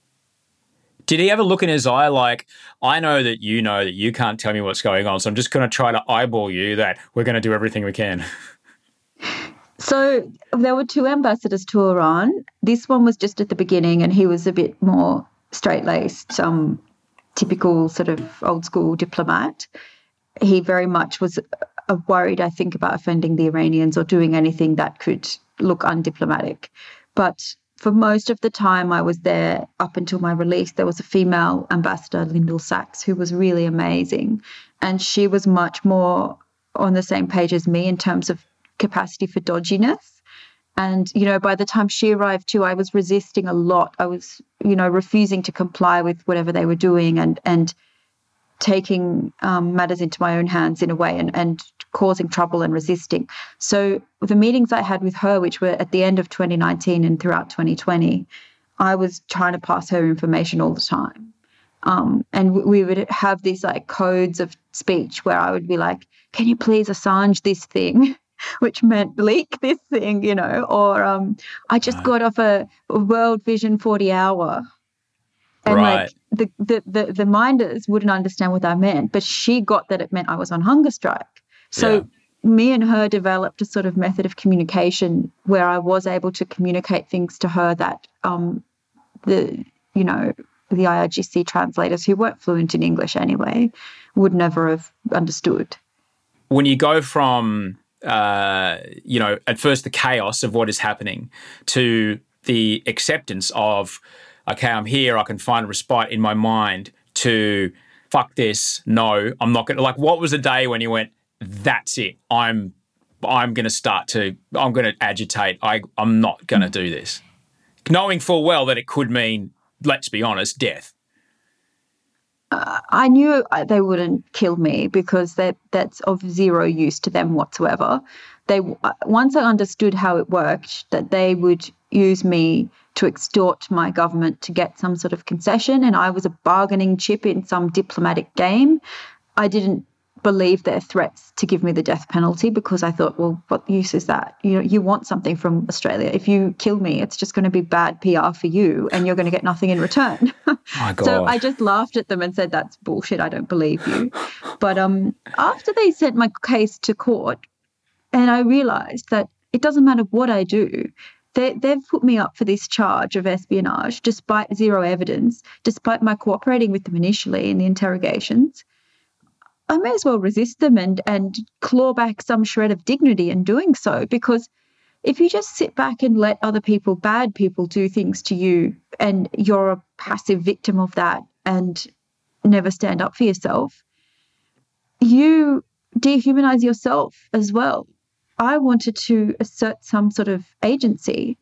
Did he ever look in his eye like, I know that you can't tell me what's going on, so I'm just going to try to eyeball you, that we're going to do everything we can? So there were 2 ambassadors to Iran. This one was just at the beginning and he was a bit more straight-laced, typical sort of old-school diplomat. He very much was worried, I think, about offending the Iranians or doing anything that could look undiplomatic. But For most of the time I was there, up until my release, there was a female ambassador, Lyndall Sachs, who was really amazing. And she was much more on the same page as me in terms of capacity for dodginess. And, you know, by the time she arrived too, I was resisting a lot. I was, you know, refusing to comply with whatever they were doing and taking matters into my own hands in a way and causing trouble and resisting. So the meetings I had with her, which were at the end of 2019 and throughout 2020, I was trying to pass her information all the time. And we would have these like codes of speech where I would be like, can you please Assange this thing? Which meant leak this thing, you know, or I just got off a World Vision 40-hour. And like the minders wouldn't understand what that meant, but she got that it meant I was on hunger strike. So me and her developed a sort of method of communication where I was able to communicate things to her that the IRGC translators who weren't fluent in English anyway would never have understood. When you go from... at first the chaos of what is happening to the acceptance of, okay, I'm here, I can find respite in my mind, to fuck this, no, I'm not going to, like, what was the day when you went, that's it, I'm going to agitate, I'm not going to do this? Knowing full well that it could mean, let's be honest, death. I knew they wouldn't kill me because that's of zero use to them whatsoever. Once I understood how it worked, that they would use me to extort my government to get some sort of concession, and I was a bargaining chip in some diplomatic game, I didn't believe their threats to give me the death penalty because I thought, well, what use is that? You know, you want something from Australia. If you kill me, it's just going to be bad PR for you and you're going to get nothing in return. My God. So I just laughed at them and said, that's bullshit. I don't believe you. But after they sent my case to court and I realized that it doesn't matter what I do, they've put me up for this charge of espionage despite zero evidence, despite my cooperating with them initially in the interrogations, I may as well resist them and claw back some shred of dignity in doing so, because if you just sit back and let other people, bad people, do things to you and you're a passive victim of that and never stand up for yourself, you dehumanize yourself as well. I wanted to assert some sort of agency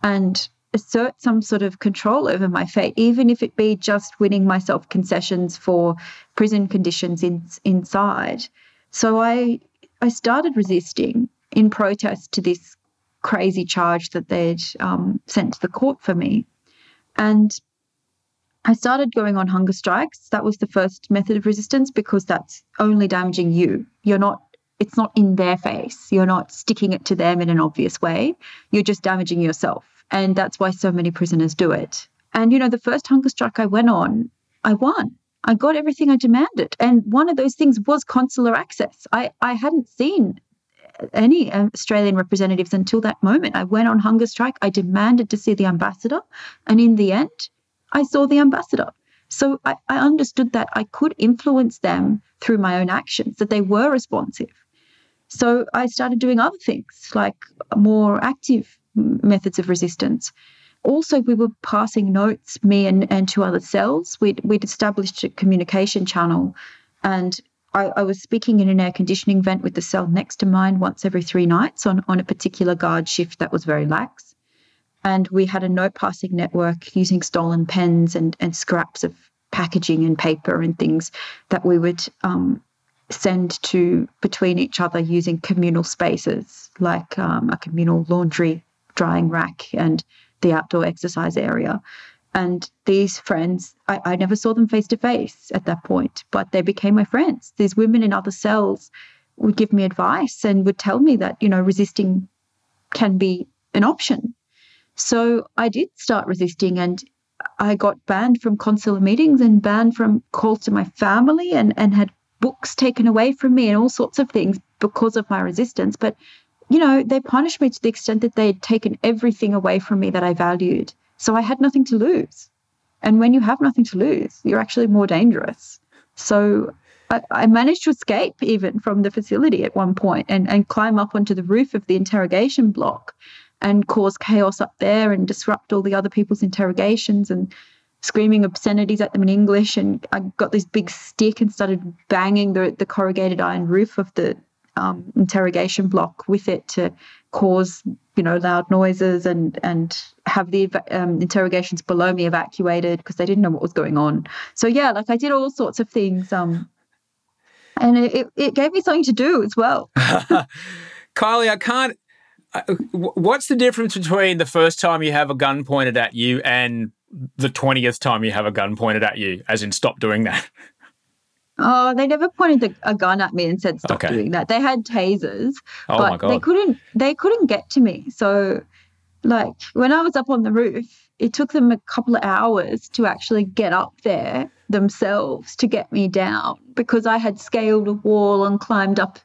and assert some sort of control over my fate, even if it be just winning myself concessions for prison conditions inside. So I started resisting in protest to this crazy charge that they'd sent to the court for me. And I started going on hunger strikes. That was the first method of resistance because that's only damaging you. It's not in their face. You're not sticking it to them in an obvious way. You're just damaging yourself. And that's why so many prisoners do it. And, you know, the first hunger strike I went on, I won. I got everything I demanded. And one of those things was consular access. I hadn't seen any Australian representatives until that moment. I went on hunger strike. I demanded to see the ambassador. And in the end, I saw the ambassador. So I understood that I could influence them through my own actions, that they were responsive. So I started doing other things, like more active methods of resistance. Also, we were passing notes, me and two other cells. We'd established a communication channel, and I was speaking in an air conditioning vent with the cell next to mine once every 3 nights on a particular guard shift that was very lax. And we had a note-passing network using stolen pens and scraps of packaging and paper and things that we would send to between each other using communal spaces, like a communal laundry drying rack and the outdoor exercise area. And these friends, I never saw them face to face at that point, but they became my friends. These women in other cells would give me advice and would tell me that, you know, resisting can be an option. So I did start resisting, and I got banned from consular meetings and banned from calls to my family and had books taken away from me and all sorts of things because of my resistance. But you know, they punished me to the extent that they had taken everything away from me that I valued. So I had nothing to lose. And when you have nothing to lose, you're actually more dangerous. So I managed to escape even from the facility at one point and climb up onto the roof of the interrogation block and cause chaos up there and disrupt all the other people's interrogations and screaming obscenities at them in English. And I got this big stick and started banging the corrugated iron roof of the interrogation block with it to cause, you know, loud noises and have the interrogations below me evacuated because they didn't know what was going on. So, yeah, like I did all sorts of things. And it gave me something to do as well. Kylie, I can't... What's the difference between the first time you have a gun pointed at you and the 20th time you have a gun pointed at you, as in stop doing that? Oh, they never pointed a gun at me and said stop doing that. They had tasers, but they couldn't get to me. So, like, when I was up on the roof, it took them a couple of hours to actually get up there themselves to get me down because I had scaled a wall and climbed up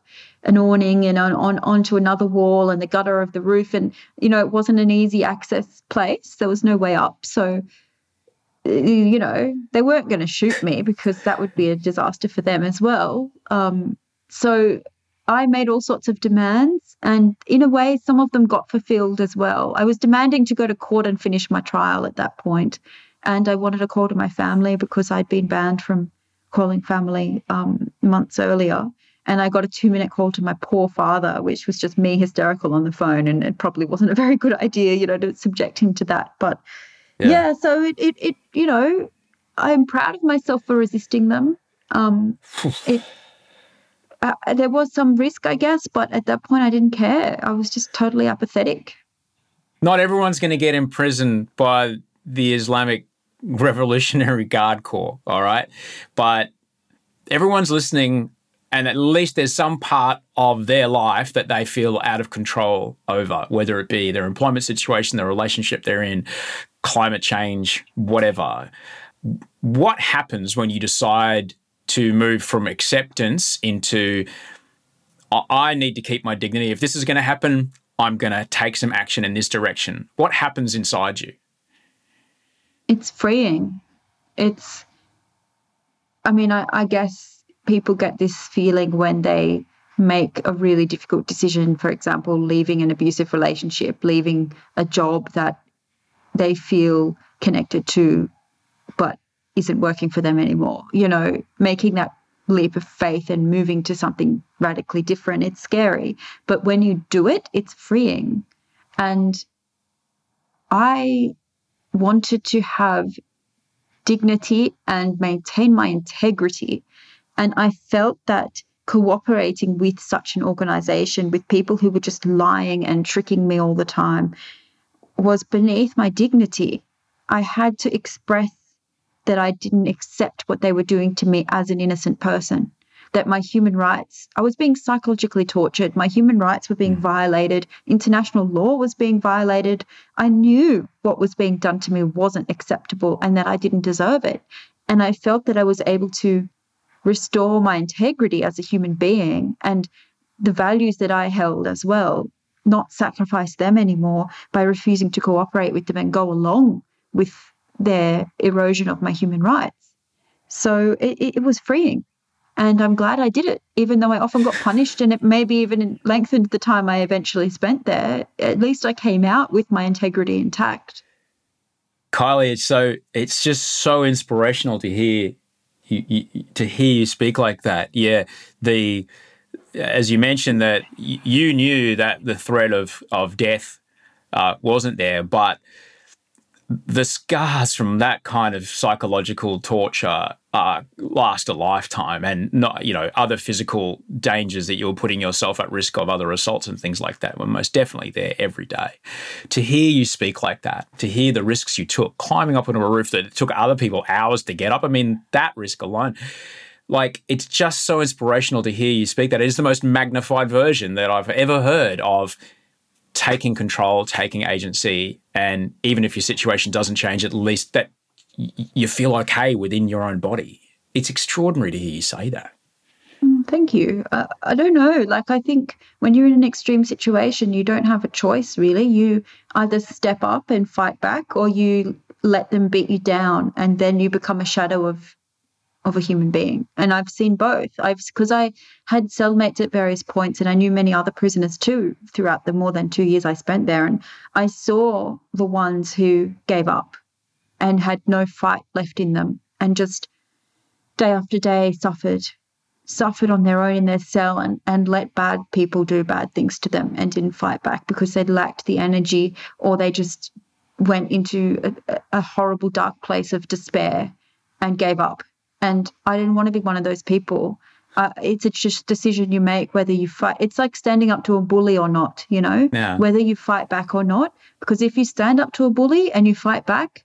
an awning and onto another wall and the gutter of the roof. And, you know, it wasn't an easy access place. There was no way up. So, you know, they weren't going to shoot me because that would be a disaster for them as well. So I made all sorts of demands, and in a way, some of them got fulfilled as well. I was demanding to go to court and finish my trial at that point, and I wanted a call to my family because I'd been banned from calling family months earlier. And I got a 2-minute call to my poor father, which was just me hysterical on the phone, and it probably wasn't a very good idea, you know, to subject him to that. But yeah, so it you know, I'm proud of myself for resisting them. There was some risk, I guess, but at that point I didn't care. I was just totally apathetic. Not everyone's going to get imprisoned by the Islamic Revolutionary Guard Corps, all right? But everyone's listening, and at least there's some part of their life that they feel out of control over, whether it be their employment situation, their relationship they're in, climate change, whatever. What happens when you decide to move from acceptance into, I need to keep my dignity. If this is going to happen, I'm going to take some action in this direction. What happens inside you? It's freeing. I guess people get this feeling when they make a really difficult decision, for example, leaving an abusive relationship, leaving a job that they feel connected to but isn't working for them anymore. You know, making that leap of faith and moving to something radically different, it's scary. But when you do it, it's freeing. And I wanted to have dignity and maintain my integrity. And I felt that cooperating with such an organisation, with people who were just lying and tricking me all the time, was beneath my dignity. I had to express that I didn't accept what they were doing to me as an innocent person, that my human rights, I was being psychologically tortured, my human rights were being violated, international law was being violated. I knew what was being done to me wasn't acceptable and that I didn't deserve it. And I felt that I was able to restore my integrity as a human being and the values that I held as well, not sacrifice them anymore by refusing to cooperate with them and go along with their erosion of my human rights. So it was freeing, and I'm glad I did it, even though I often got punished and it maybe even lengthened the time I eventually spent there. At least I came out with my integrity intact. Kylie, it's just so inspirational to hear you speak like that. Yeah, as you mentioned, that you knew that the threat of death wasn't there, but the scars from that kind of psychological torture last a lifetime, and not, you know, other physical dangers that you're putting yourself at risk of, other assaults and things like that, were most definitely there every day. To hear you speak like that, to hear the risks you took, climbing up onto a roof that it took other people hours to get up, I mean, that risk alone, like, it's just so inspirational to hear you speak that. It is the most magnified version that I've ever heard of taking control, taking agency, and even if your situation doesn't change, at least that you feel okay within your own body. It's extraordinary to hear you say that. Thank you. I don't know. Like, I think when you're in an extreme situation, you don't have a choice, really. You either step up and fight back, or you let them beat you down, and then you become a shadow of of a human being. And I've seen both. Because I had cellmates at various points, and I knew many other prisoners too throughout the more than 2 years I spent there. And I saw the ones who gave up and had no fight left in them and just day after day suffered on their own in their cell and let bad people do bad things to them and didn't fight back because they lacked the energy, or they just went into a horrible dark place of despair and gave up. And I didn't want to be one of those people. It's just a decision you make whether you fight. It's like standing up to a bully or not, you know, yeah. Whether you fight back or not. Because if you stand up to a bully and you fight back,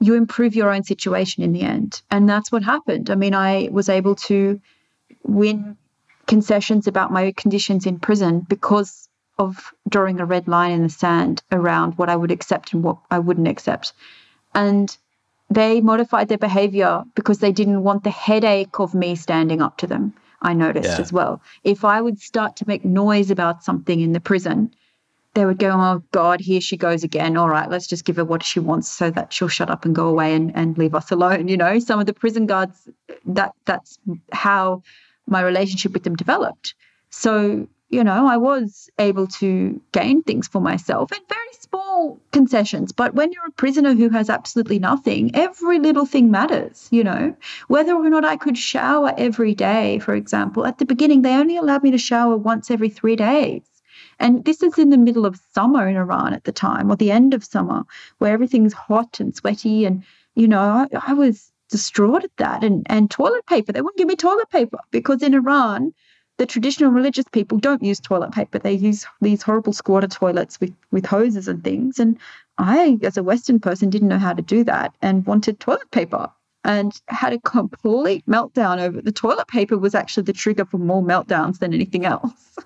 you improve your own situation in the end. And that's what happened. I mean, I was able to win concessions about my conditions in prison because of drawing a red line in the sand around what I would accept and what I wouldn't accept. And they modified their behavior because they didn't want the headache of me standing up to them, I noticed as well. If I would start to make noise about something in the prison, they would go, oh, God, here she goes again. All right, let's just give her what she wants so that she'll shut up and go away and leave us alone. You know, some of the prison guards, that's how my relationship with them developed. So, you know, I was able to gain things for myself and very small concessions. But when you're a prisoner who has absolutely nothing, every little thing matters, you know. Whether or not I could shower every day, for example, at the beginning, they only allowed me to shower once every 3 days. And this is in the middle of summer in Iran at the time, or the end of summer, where everything's hot and sweaty. And, you know, I was distraught at that. And toilet paper, they wouldn't give me toilet paper because in Iran, the traditional religious people don't use toilet paper. They use these horrible squatter toilets with hoses and things. And I, as a Western person, didn't know how to do that and wanted toilet paper and had a complete meltdown over it. The toilet paper was actually the trigger for more meltdowns than anything else.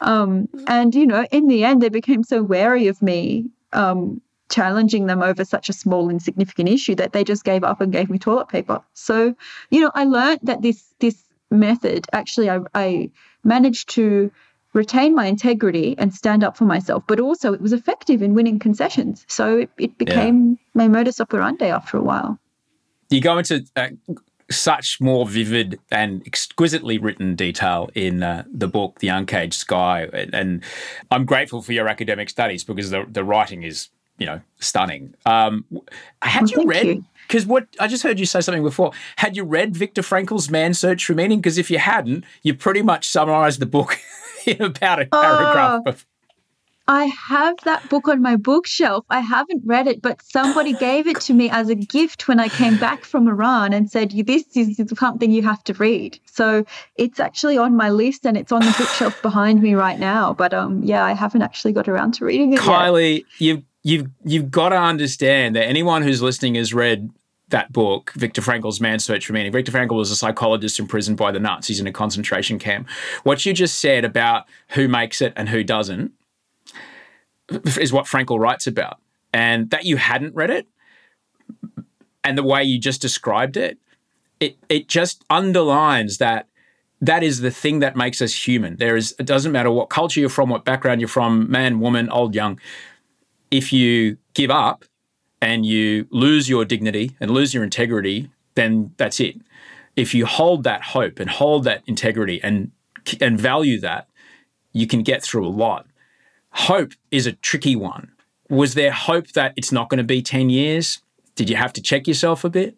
And, you know, in the end, they became so wary of me challenging them over such a small insignificant issue that they just gave up and gave me toilet paper. So, you know, I learned that this method, actually, I managed to retain my integrity and stand up for myself, but also it was effective in winning concessions. So it became my modus operandi after a while. You go into such more vivid and exquisitely written detail in the book, The Uncaged Sky, and I'm grateful for your academic studies because the writing is, you know, stunning. Had you read... Because what I just heard you say something before. Had you read Viktor Frankl's Man's Search for Meaning? Because if you hadn't, you pretty much summarised the book in about a paragraph. I have that book on my bookshelf. I haven't read it, but somebody gave it to me as a gift when I came back from Iran and said, this is something you have to read. So it's actually on my list and it's on the bookshelf behind me right now. But I haven't actually got around to reading it yet. Kylie, you've got to understand that anyone who's listening has read that book, Viktor Frankl's Man's Search for Meaning. Viktor Frankl was a psychologist imprisoned by the Nazis in a concentration camp. What you just said about who makes it and who doesn't is what Frankl writes about. And that you hadn't read it and the way you just described it, it just underlines that is the thing that makes us human. It doesn't matter what culture you're from, what background you're from, man, woman, old, young. If you give up and you lose your dignity and lose your integrity, then that's it. If you hold that hope and hold that integrity and value that, you can get through a lot. Hope is a tricky one. Was there hope that it's not going to be 10 years? Did you have to check yourself a bit?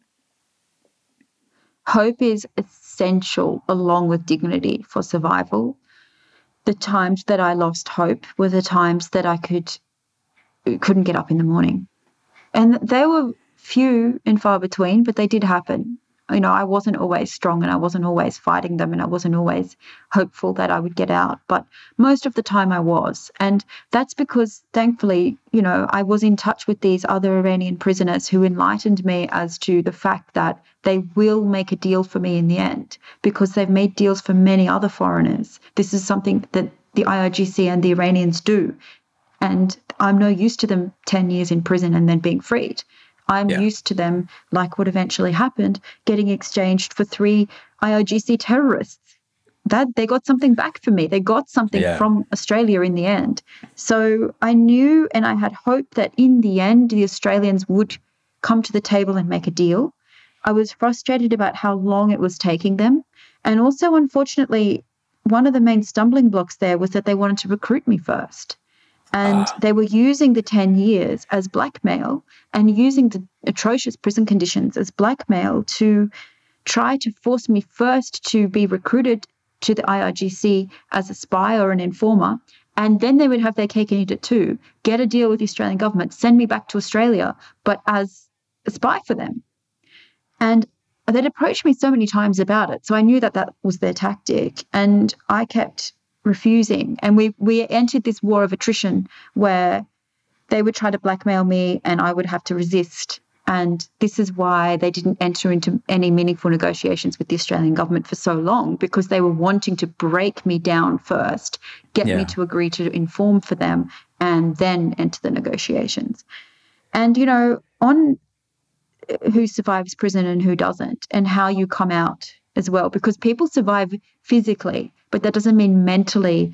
Hope is essential along with dignity for survival. The times that I lost hope were the times that I couldn't get up in the morning. And they were few and far between, but they did happen. You know, I wasn't always strong and I wasn't always fighting them and I wasn't always hopeful that I would get out. But most of the time I was. And that's because, thankfully, you know, I was in touch with these other Iranian prisoners who enlightened me as to the fact that they will make a deal for me in the end because they've made deals for many other foreigners. This is something that the IRGC and the Iranians do. And I'm no used to them 10 years in prison and then being freed. I'm used to them, like what eventually happened, getting exchanged for 3 IRGC terrorists. That they got something back for me. They got something from Australia in the end. So I knew and I had hope that in the end the Australians would come to the table and make a deal. I was frustrated about how long it was taking them. And also, unfortunately, one of the main stumbling blocks there was that they wanted to recruit me first. And they were using the 10 years as blackmail and using the atrocious prison conditions as blackmail to try to force me first to be recruited to the IRGC as a spy or an informer. And then they would have their cake and eat it too, get a deal with the Australian government, send me back to Australia, but as a spy for them. And they'd approached me so many times about it. So I knew that that was their tactic. And I kept refusing. And we entered this war of attrition where they would try to blackmail me and I would have to resist. And this is why they didn't enter into any meaningful negotiations with the Australian government for so long, because they were wanting to break me down first, get me to agree to inform for them, and then enter the negotiations. And, you know, on who survives prison and who doesn't, and how you come out as well, because people survive physically, but that doesn't mean mentally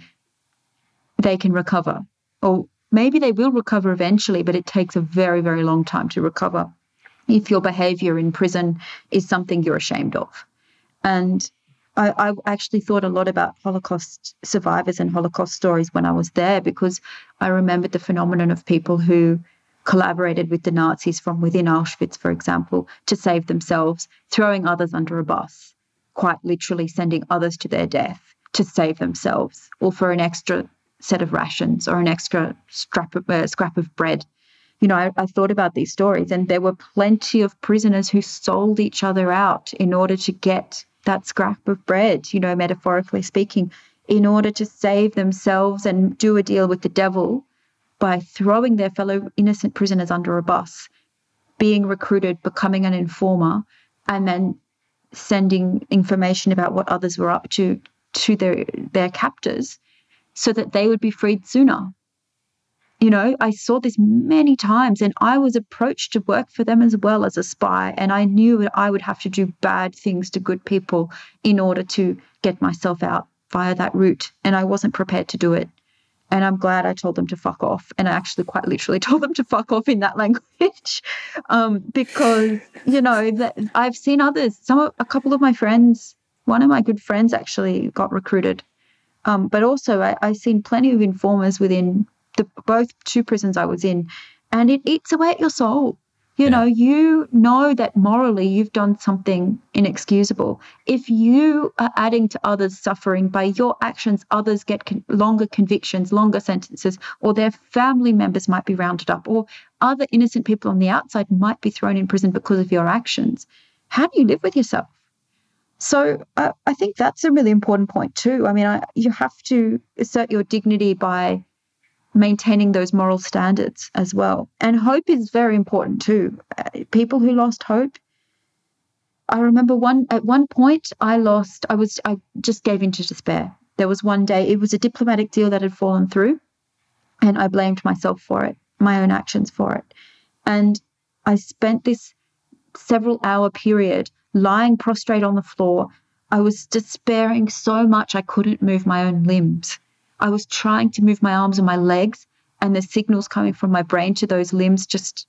they can recover. Or maybe they will recover eventually, but it takes a very, very long time to recover if your behavior in prison is something you're ashamed of. And I actually thought a lot about Holocaust survivors and Holocaust stories when I was there, because I remembered the phenomenon of people who collaborated with the Nazis from within Auschwitz, for example, to save themselves, throwing others under a bus, quite literally sending others to their death to save themselves, or for an extra set of rations or an extra scrap of bread. You know, I thought about these stories, and there were plenty of prisoners who sold each other out in order to get that scrap of bread, you know, metaphorically speaking, in order to save themselves and do a deal with the devil by throwing their fellow innocent prisoners under a bus, being recruited, becoming an informer, and then sending information about what others were up to their captors so that they would be freed sooner. You know, I saw this many times, and I was approached to work for them as well as a spy, and I knew that I would have to do bad things to good people in order to get myself out via that route, and I wasn't prepared to do it. And I'm glad I told them to fuck off. And I actually quite literally told them to fuck off in that language because, you know, that I've seen others. A couple of my friends, one of my good friends actually got recruited. But also I've seen plenty of informers within both two prisons I was in. And it eats away at your soul. You know that morally you've done something inexcusable. If you are adding to others' suffering by your actions, others get longer convictions, longer sentences, or their family members might be rounded up, or other innocent people on the outside might be thrown in prison because of your actions. How do you live with yourself? So I think that's a really important point too. I mean, you have to assert your dignity by maintaining those moral standards as well. And hope is very important too. People who lost hope, I remember at one point I just gave in to despair. There was one day, it was a diplomatic deal that had fallen through, and I blamed myself for it, my own actions for it. And I spent this several hour period lying prostrate on the floor. I was despairing so much I couldn't move my own limbs. I was trying to move my arms and my legs, and the signals coming from my brain to those limbs just,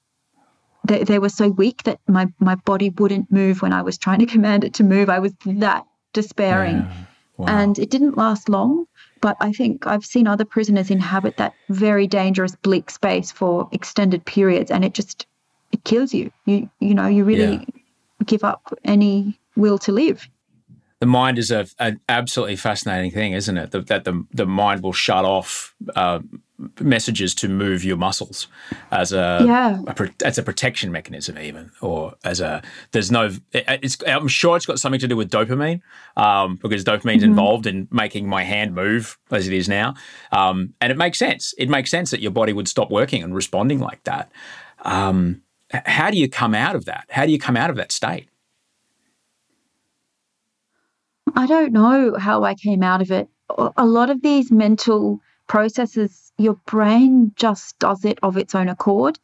they were so weak that my body wouldn't move when I was trying to command it to move. I was that despairing. Yeah. Wow. And it didn't last long, but I think I've seen other prisoners inhabit that very dangerous, bleak space for extended periods, and it kills you. You really give up any will to live. The mind is an absolutely fascinating thing, isn't it? That the mind will shut off messages to move your muscles as a protection mechanism, even, or as a there's no. I'm sure it's got something to do with dopamine, because dopamine's involved in making my hand move as it is now, and it makes sense. It makes sense that your body would stop working and responding like that. How do you come out of that? How do you come out of that state? I don't know how I came out of it. A lot of these mental processes, your brain just does it of its own accord.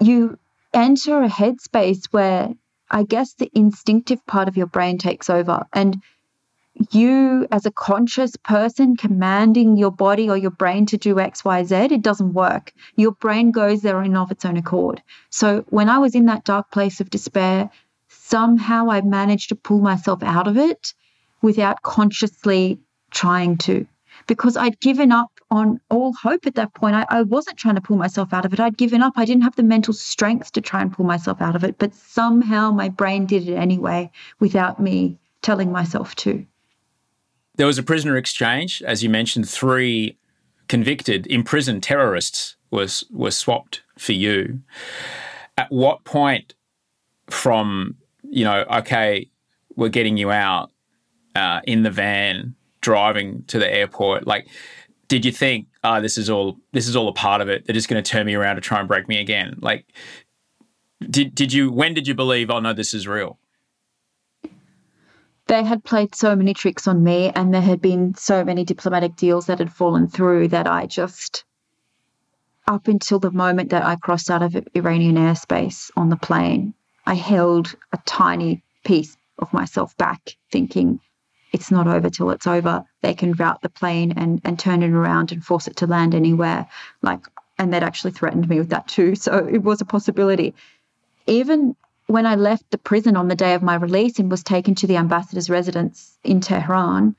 You enter a headspace where I guess the instinctive part of your brain takes over, and you as a conscious person commanding your body or your brain to do X, Y, Z, it doesn't work. Your brain goes there of its own accord. So when I was in that dark place of despair, somehow I've managed to pull myself out of it without consciously trying to, because I'd given up on all hope at that point. I wasn't trying to pull myself out of it. I'd given up. I didn't have the mental strength to try and pull myself out of it, but somehow my brain did it anyway without me telling myself to. There was a prisoner exchange. As you mentioned, 3 convicted, imprisoned terrorists were swapped for you. At what point from, okay, we're getting you out in the van, driving to the airport, did you think, this is all a part of it, they're just going to turn me around to try and break me again? When did you believe, oh, no, this is real? They had played so many tricks on me, and there had been so many diplomatic deals that had fallen through that I just, up until the moment that I crossed out of Iranian airspace on the plane, I held a tiny piece of myself back, thinking it's not over till it's over. They can route the plane and turn it around and force it to land anywhere. And they'd actually threatened me with that too. So it was a possibility. Even when I left the prison on the day of my release and was taken to the ambassador's residence in Tehran,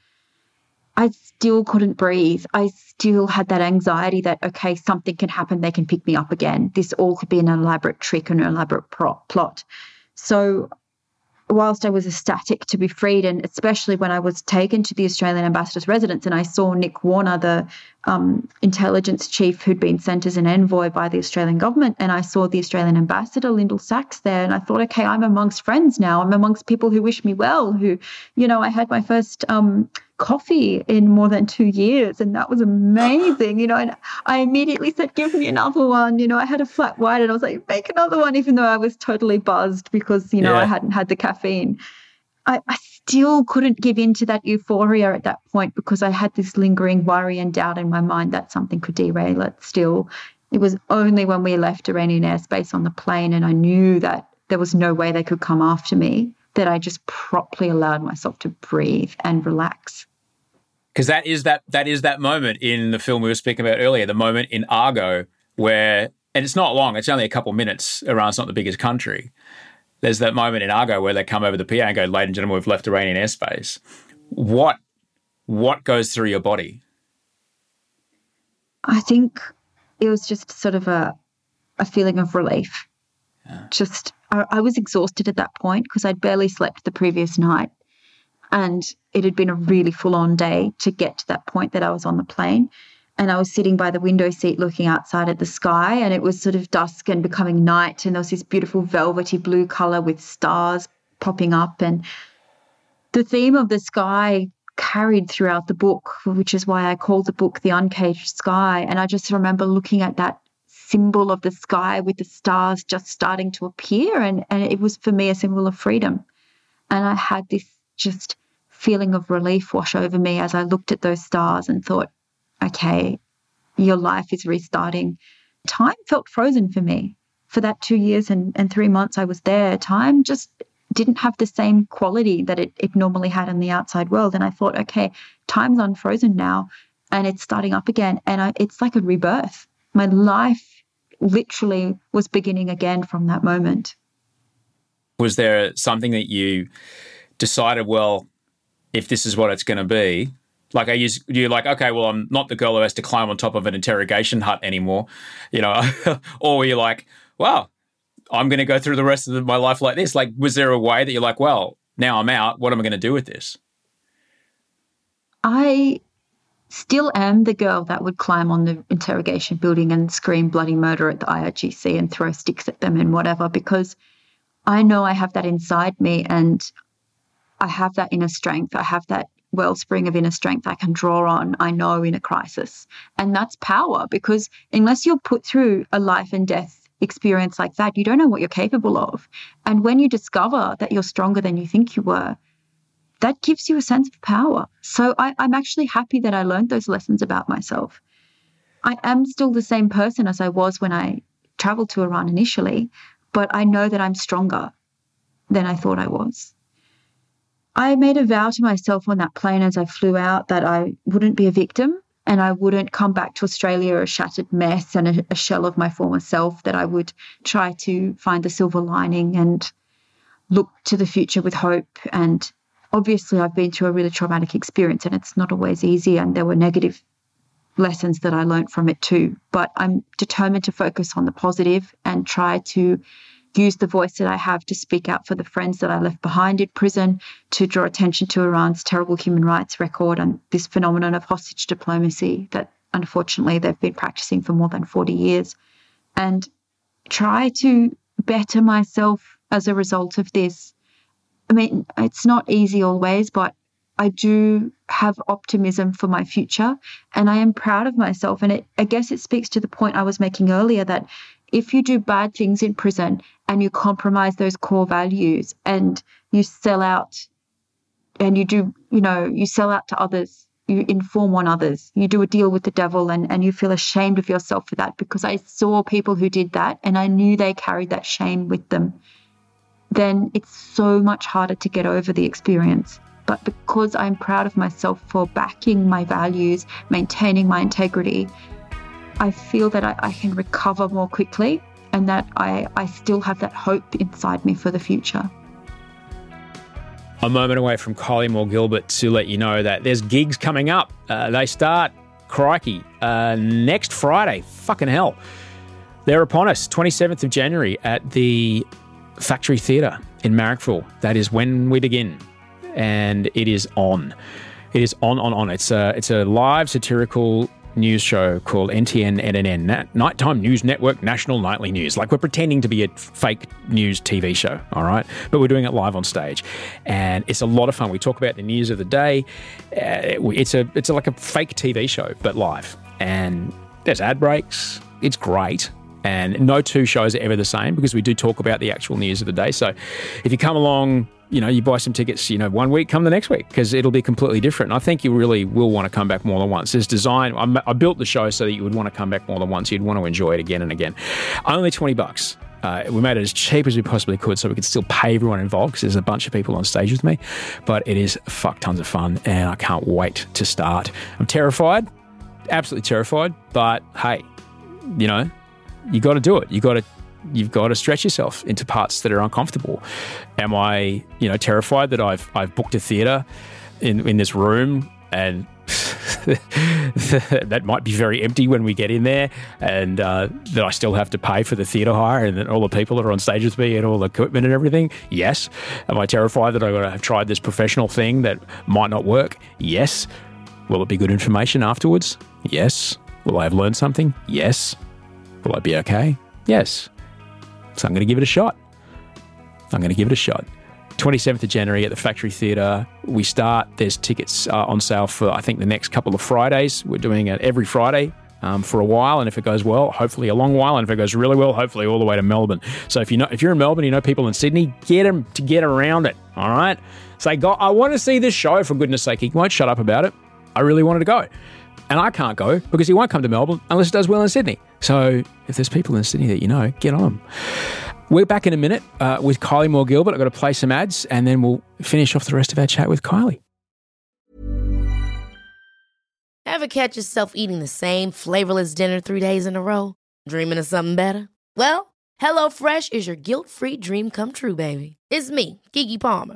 I still couldn't breathe. I still had that anxiety that, okay, something can happen. They can pick me up again. This all could be an elaborate trick and an elaborate plot. So whilst I was ecstatic to be freed, and especially when I was taken to the Australian ambassador's residence and I saw Nick Warner, the intelligence chief who'd been sent as an envoy by the Australian government, and I saw the Australian ambassador, Lyndall Sachs, there, and I thought, okay, I'm amongst friends now. I'm amongst people who wish me well, who, I had my first coffee in more than 2 years, and that was amazing, and I immediately said, give me another one. I had a flat white and I was like, make another one, even though I was totally buzzed because, I hadn't had the caffeine. I still couldn't give in to that euphoria at that point because I had this lingering worry and doubt in my mind that something could derail it still. It was only when we left Iranian airspace on the plane and I knew that there was no way they could come after me that I just properly allowed myself to breathe and relax. Because that is that moment in the film we were speaking about earlier, the moment in Argo where, and it's not long, it's only a couple minutes, Iran's not the biggest country. There's that moment in Argo where they come over the PA and go, ladies and gentlemen, we've left Iranian airspace. What goes through your body? I think it was just sort of a feeling of relief. Yeah. Just, I was exhausted at that point because I'd barely slept the previous night and it had been a really full-on day to get to that point that I was on the plane, and I was sitting by the window seat looking outside at the sky, and it was sort of dusk and becoming night, and there was this beautiful velvety blue colour with stars popping up, and the theme of the sky carried throughout the book, which is why I called the book The Uncaged Sky, and I just remember looking at that symbol of the sky with the stars just starting to appear, and it was for me a symbol of freedom, and I had this just feeling of relief wash over me as I looked at those stars and thought, okay, your life is restarting. Time felt frozen for me. For that 2 years and 3 months I was there, time just didn't have the same quality that it normally had in the outside world, and I thought, okay, time's unfrozen now and it's starting up again, and it's like a rebirth. My life literally was beginning again from that moment. Was there something that you decided, well, if this is what it's going to be, okay, well, I'm not the girl who has to climb on top of an interrogation hut anymore, or were you wow, I'm going to go through the rest of my life like this? Was there a way that you're well, now I'm out, what am I going to do with this? I still am the girl that would climb on the interrogation building and scream bloody murder at the IRGC and throw sticks at them and whatever, because I know I have that inside me and I have that inner strength. I have that wellspring of inner strength I can draw on, I know, in a crisis. And that's power, because unless you're put through a life and death experience like that, you don't know what you're capable of. And when you discover that you're stronger than you think you were, that gives you a sense of power. So I'm actually happy that I learned those lessons about myself. I am still the same person as I was when I traveled to Iran initially, but I know that I'm stronger than I thought I was. I made a vow to myself on that plane as I flew out that I wouldn't be a victim and I wouldn't come back to Australia a shattered mess and a shell of my former self, that I would try to find the silver lining. And look to the future with hope. And obviously I've been through a really traumatic experience and it's not always easy, and there were negative lessons that I learned from it too. But I'm determined to focus on the positive and try to use the voice that I have to speak out for the friends that I left behind in prison, to draw attention to Iran's terrible human rights record and this phenomenon of hostage diplomacy that unfortunately they've been practicing for more than 40 years, and try to better myself as a result of this. I mean, it's not easy always, but I do have optimism for my future and I am proud of myself. And I guess it speaks to the point I was making earlier that if you do bad things in prison and you compromise those core values and you sell out and you sell out to others, you inform on others, you do a deal with the devil and you feel ashamed of yourself for that, because I saw people who did that and I knew they carried that shame with them, then it's so much harder to get over the experience. But because I'm proud of myself for backing my values, maintaining my integrity, I feel that I can recover more quickly and that I still have that hope inside me for the future. A moment away from Kylie Moore Gilbert to let you know that there's gigs coming up. They start, crikey, next Friday. Fucking hell. They're upon us, 27th of January at the Factory Theatre in Marrickville. That is when we begin. And it is on. It is on. It's a live satirical news show called NTN, Nighttime News Network, National Nightly News. Like, we're pretending to be a fake news TV show, all right? But we're doing it live on stage. And it's a lot of fun. We talk about the news of the day. It's like a fake TV show, but live. And there's ad breaks. It's great. And no two shows are ever the same, because we do talk about the actual news of the day. So if you come along, you buy some tickets, 1 week, come the next week, because it'll be completely different. And I think you really will want to come back more than once. There's design. I built the show so that you would want to come back more than once. You'd want to enjoy it again and again. Only $20. We made it as cheap as we possibly could so we could still pay everyone involved, because there's a bunch of people on stage with me. But it is fuck tons of fun and I can't wait to start. I'm terrified, absolutely terrified. But hey, you got to do it. You've got to stretch yourself into parts that are uncomfortable. Am I, terrified that I've booked a theatre in this room and that might be very empty when we get in there, and that I still have to pay for the theatre hire and then all the people that are on stage with me and all the equipment and everything? Yes. Am I terrified that I've got to have tried this professional thing that might not work? Yes. Will it be good information afterwards? Yes. Will I have learned something? Yes. Will I be okay? Yes. So I'm going to give it a shot. 27th of January at the Factory Theatre. We start. There's tickets on sale for, I think, the next couple of Fridays. We're doing it every Friday for a while. And if it goes well, hopefully a long while. And if it goes really well, hopefully all the way to Melbourne. So if you're in Melbourne, people in Sydney, get them to get around it. All right? Say, God, I want to see this show, for goodness sake. He won't shut up about it. I really wanted to go. And I can't go because he won't come to Melbourne unless it does well in Sydney. So if there's people in Sydney that get on them. We're back in a minute with Kylie Moore Gilbert. I've got to play some ads and then we'll finish off the rest of our chat with Kylie. Ever catch yourself eating the same flavorless dinner 3 days in a row? Dreaming of something better? Well, HelloFresh is your guilt-free dream come true, baby. It's me, Keke Palmer.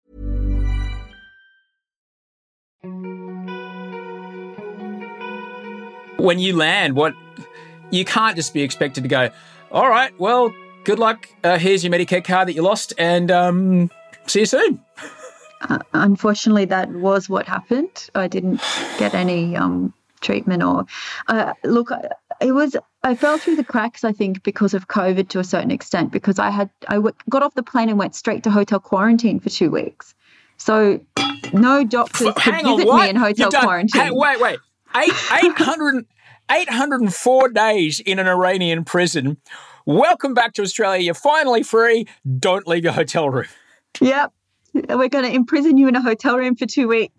When you land, you can't just be expected to go, all right, well, good luck. Here's your Medicare card that you lost, and see you soon. Unfortunately, that was what happened. I didn't get any treatment. Or look, It was, I fell through the cracks, I think, because of COVID to a certain extent, because I got off the plane and went straight to hotel quarantine for 2 weeks. So no doctors could visit me in hotel quarantine. Wait. 804 days in an Iranian prison. Welcome back to Australia. You're finally free. Don't leave your hotel room. Yep. We're going to imprison you in a hotel room for 2 weeks.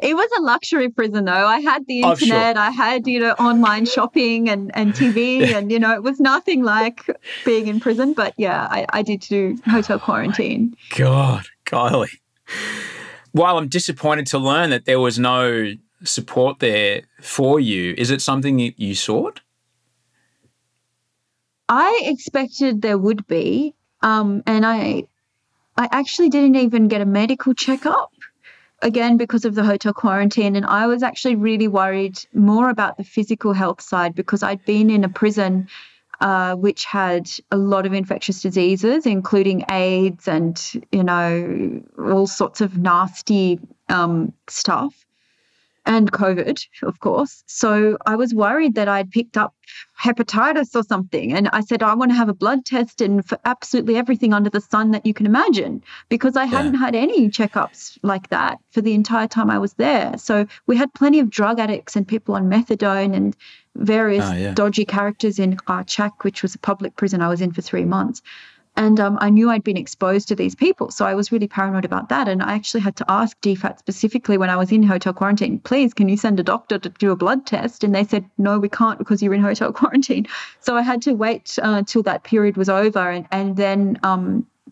It was a luxury prison, though. I had the internet. Oh, sure. I had, online shopping and TV. And, it was nothing like being in prison. But, yeah, I did do hotel quarantine. Oh God, Kylie. While I'm disappointed to learn that there was no support there for you, is it something that you sought? I expected there would be. And I actually didn't even get a medical checkup. Again, because of the hotel quarantine. And I was actually really worried more about the physical health side, because I'd been in a prison which had a lot of infectious diseases, including AIDS and, all sorts of nasty stuff, and COVID, of course. So I was worried that I'd picked up hepatitis or something. And I said, I want to have a blood test and for absolutely everything under the sun that you can imagine, because I hadn't had any checkups like that for the entire time I was there. So we had plenty of drug addicts and people on methadone and various dodgy characters in Qarchaq, which was a public prison I was in for 3 months. And I knew I'd been exposed to these people. So I was really paranoid about that. And I actually had to ask DFAT specifically when I was in hotel quarantine, please, can you send a doctor to do a blood test? And they said, no, we can't, because you're in hotel quarantine. So I had to wait till that period was over. And then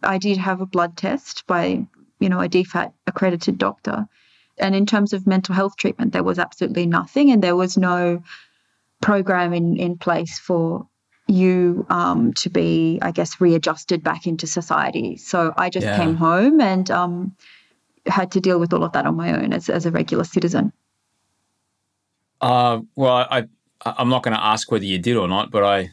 I did have a blood test by, a DFAT accredited doctor. And in terms of mental health treatment, there was absolutely nothing. And there was no program in place for you to be, I guess, readjusted back into society. So I just came home and had to deal with all of that on my own as a regular citizen. I'm not going to ask whether you did or not, but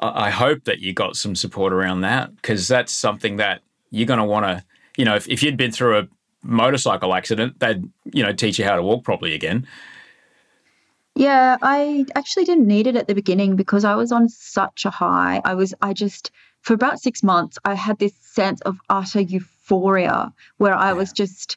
I hope that you got some support around that, because that's something that you're going to want to, if you'd been through a motorcycle accident, they'd, teach you how to walk properly again. Yeah, I actually didn't need it at the beginning because I was on such a high. For about 6 months, I had this sense of utter euphoria where I was just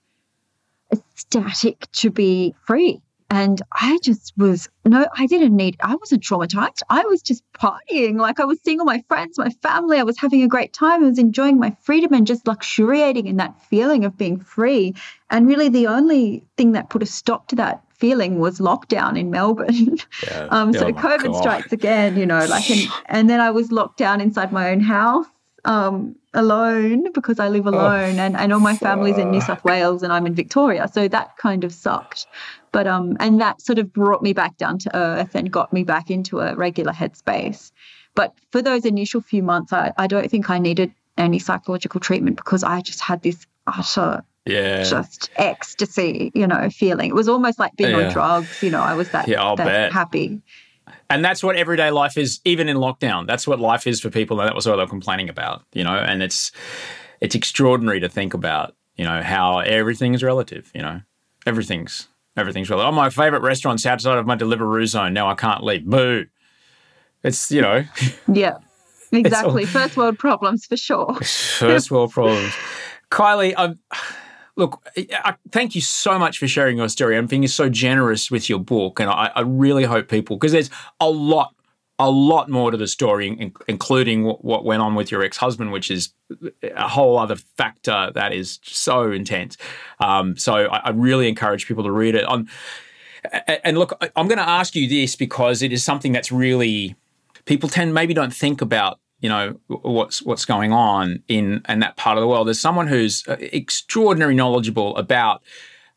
ecstatic to be free. And I didn't need, I wasn't traumatized. I was just partying. Like, I was seeing all my friends, my family. I was having a great time. I was enjoying my freedom and just luxuriating in that feeling of being free. And really the only thing that put a stop to that feeling was lockdown in Melbourne. Yeah. COVID strikes again, and then I was locked down inside my own house alone, because I live alone and all my family's in New South Wales and I'm in Victoria. So that kind of sucked. But and that sort of brought me back down to earth and got me back into a regular headspace. But for those initial few months, I don't think I needed any psychological treatment because I just had this utter just ecstasy, feeling. It was almost like being on drugs, I was that, that happy. And that's what everyday life is, even in lockdown. That's what life is for people, and that was what they were complaining about, and it's extraordinary to think about, how everything is relative, Everything's relative. Oh, my favourite restaurant's outside of my Deliveroo zone. Now I can't leave. Boo. It's, Yeah, exactly. First world problems for sure. First world problems. Kylie, I thank you so much for sharing your story. I'm being so generous with your book, and I really hope people, because there's a lot more to the story, including what went on with your ex-husband, which is a whole other factor that is so intense. So I really encourage people to read it. I'm going to ask you this because it is something that's really, people don't think about, what's going on in that part of the world. There's someone who's extraordinarily knowledgeable about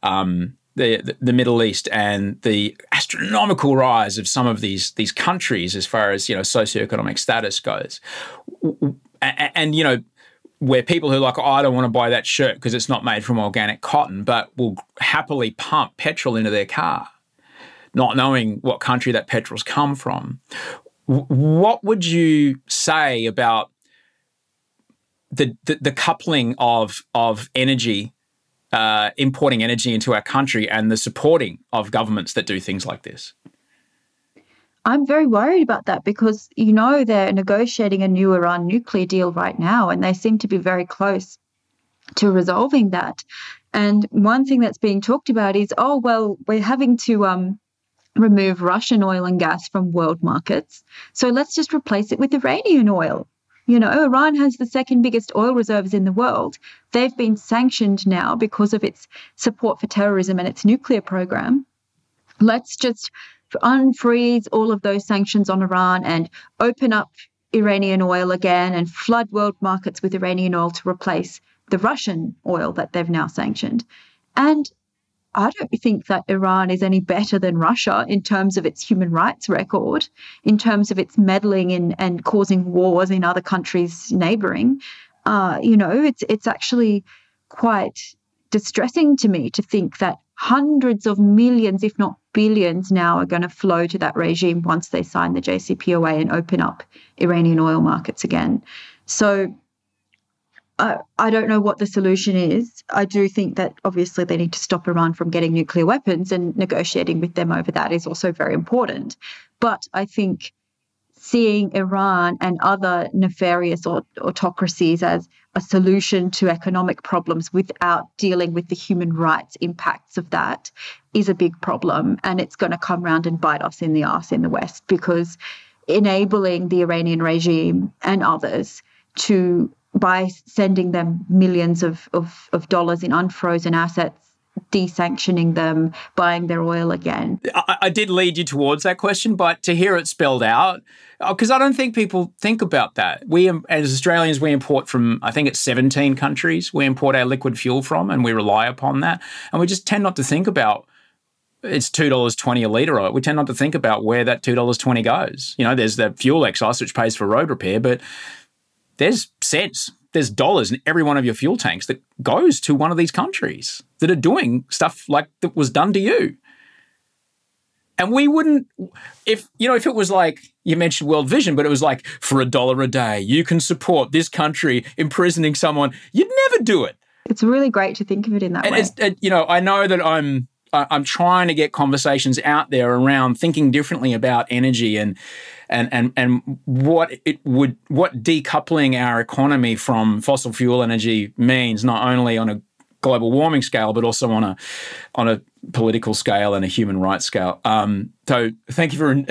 the Middle East and the astronomical rise of some of these countries as far as socioeconomic status goes, and where people who are like, oh, I don't want to buy that shirt because it's not made from organic cotton, but will happily pump petrol into their car, not knowing what country that petrol's come from. What would you say about the coupling of energy, importing energy into our country, and the supporting of governments that do things like this? I'm very worried about that because, you know, they're negotiating a new Iran nuclear deal right now, and they seem to be very close to resolving that. And one thing that's being talked about is, oh, well, we're having to remove Russian oil and gas from world markets, so let's just replace it with Iranian oil. You know, Iran has the second biggest oil reserves in the world. They've been sanctioned now because of its support for terrorism and its nuclear program. Let's just unfreeze all of those sanctions on Iran and open up Iranian oil again and flood world markets with Iranian oil to replace the Russian oil that they've now sanctioned. And I don't think that Iran is any better than Russia in terms of its human rights record, in terms of its meddling in and causing wars in other countries neighbouring. You know, it's actually quite distressing to me to think that hundreds of millions, if not billions now, are going to flow to that regime once they sign the JCPOA and open up Iranian oil markets again. So I don't know what the solution is. I do think that obviously they need to stop Iran from getting nuclear weapons, and negotiating with them over that is also very important. But I think seeing Iran and other nefarious autocracies as a solution to economic problems without dealing with the human rights impacts of that is a big problem. And it's going to come round and bite us in the arse in the West, because enabling the Iranian regime and others to, by sending them millions of dollars in unfrozen assets, desanctioning them, buying their oil again. I did lead you towards that question, but to hear it spelled out, because I don't think people think about that. We, as Australians, we import from, I think it's 17 countries we import our liquid fuel from, and we rely upon that. And we just tend not to think about, it's $2.20 a litre of it. We tend not to think about where that $2.20 goes. You know, there's the fuel excise, which pays for road repair, but there's cents, there's dollars in every one of your fuel tanks that goes to one of these countries that are doing stuff like that was done to you. And we wouldn't, if, you know, if it was like, you mentioned World Vision, but it was like, for $1 a day, you can support this country imprisoning someone, you'd never do it. It's really great to think of it in that way. It's, you know, I know that I'm trying to get conversations out there around thinking differently about energy and what it would, what decoupling our economy from fossil fuel energy means, not only on a global warming scale, but also on a political scale and a human rights scale. So thank you for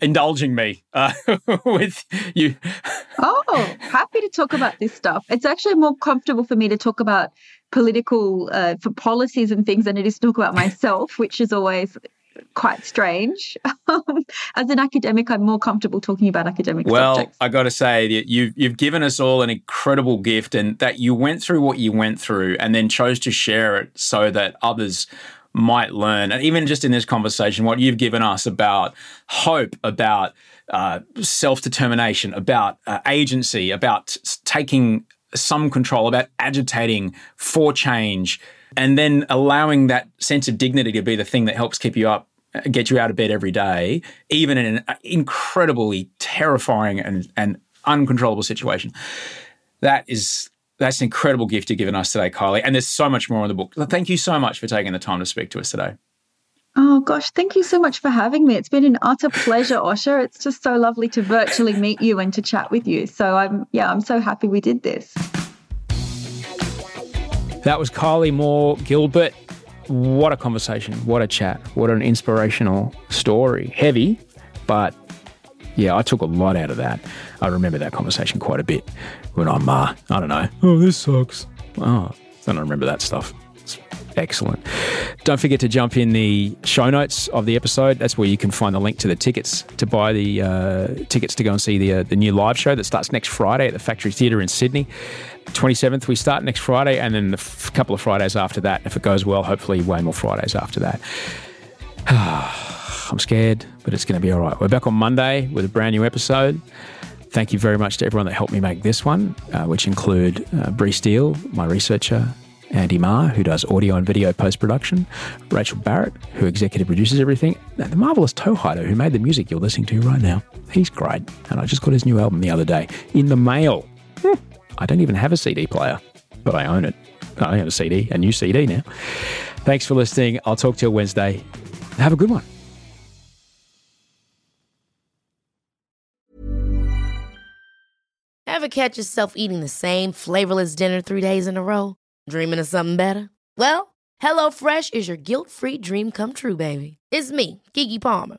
indulging me with you. Oh, happy to talk about this stuff. It's actually more comfortable for me to talk about political for policies and things than it is to talk about myself, which is always quite strange. As an academic, I'm more comfortable talking about academic subjects. Well, I got to say that you've given us all an incredible gift, and that you went through what you went through and then chose to share it so that others might learn. And even just in this conversation, what you've given us about hope, about self-determination, about agency, about taking some control, about agitating for change, and then allowing that sense of dignity to be the thing that helps keep you up, get you out of bed every day, even in an incredibly terrifying and uncontrollable situation. That's an incredible gift you've given us today, Kylie. And there's so much more in the book. Thank you so much for taking the time to speak to us today. Oh, gosh, thank you so much for having me. It's been an utter pleasure, Osher. It's just so lovely to virtually meet you and to chat with you. So, I'm so happy we did this. That was Kylie Moore Gilbert. What a conversation. What a chat. What an inspirational story. Heavy, but yeah, I took a lot out of that. I remember that conversation quite a bit when I'm, I don't know, oh, this sucks. Oh, I don't remember that stuff. Excellent. Don't forget to jump in the show notes of the episode. That's where you can find the link to the tickets, to buy the tickets to go and see the new live show that starts next Friday at the Factory Theatre in Sydney. 27th we start next Friday, and then a couple of Fridays after that. If it goes well, hopefully way more Fridays after that. I'm scared, but it's going to be all right. We're back on Monday with a brand new episode. Thank you very much to everyone that helped me make this one, which include Bree Steele, my researcher, Andy Maher, who does audio and video post-production, Rachel Barrett, who executive produces everything, and the marvellous Toe Hider, who made the music you're listening to right now. He's great, and I just got his new album the other day in the mail. I don't even have a CD player, but I own it. I have a new CD now. Thanks for listening. I'll talk to you Wednesday. Have a good one. Ever catch yourself eating the same flavorless dinner 3 days in a row? Dreaming of something better? Well, HelloFresh is your guilt-free dream come true, baby. It's me, Keke Palmer.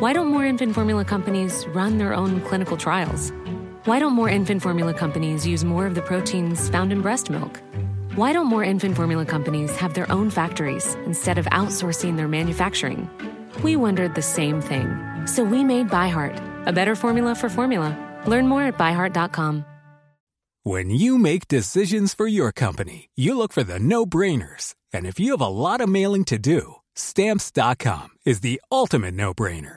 Why don't more infant formula companies run their own clinical trials? Why don't more infant formula companies use more of the proteins found in breast milk? Why don't more infant formula companies have their own factories instead of outsourcing their manufacturing? We wondered the same thing. So we made ByHeart, a better formula for formula. Learn more at byheart.com. When you make decisions for your company, you look for the no-brainers. And if you have a lot of mailing to do, Stamps.com is the ultimate no-brainer.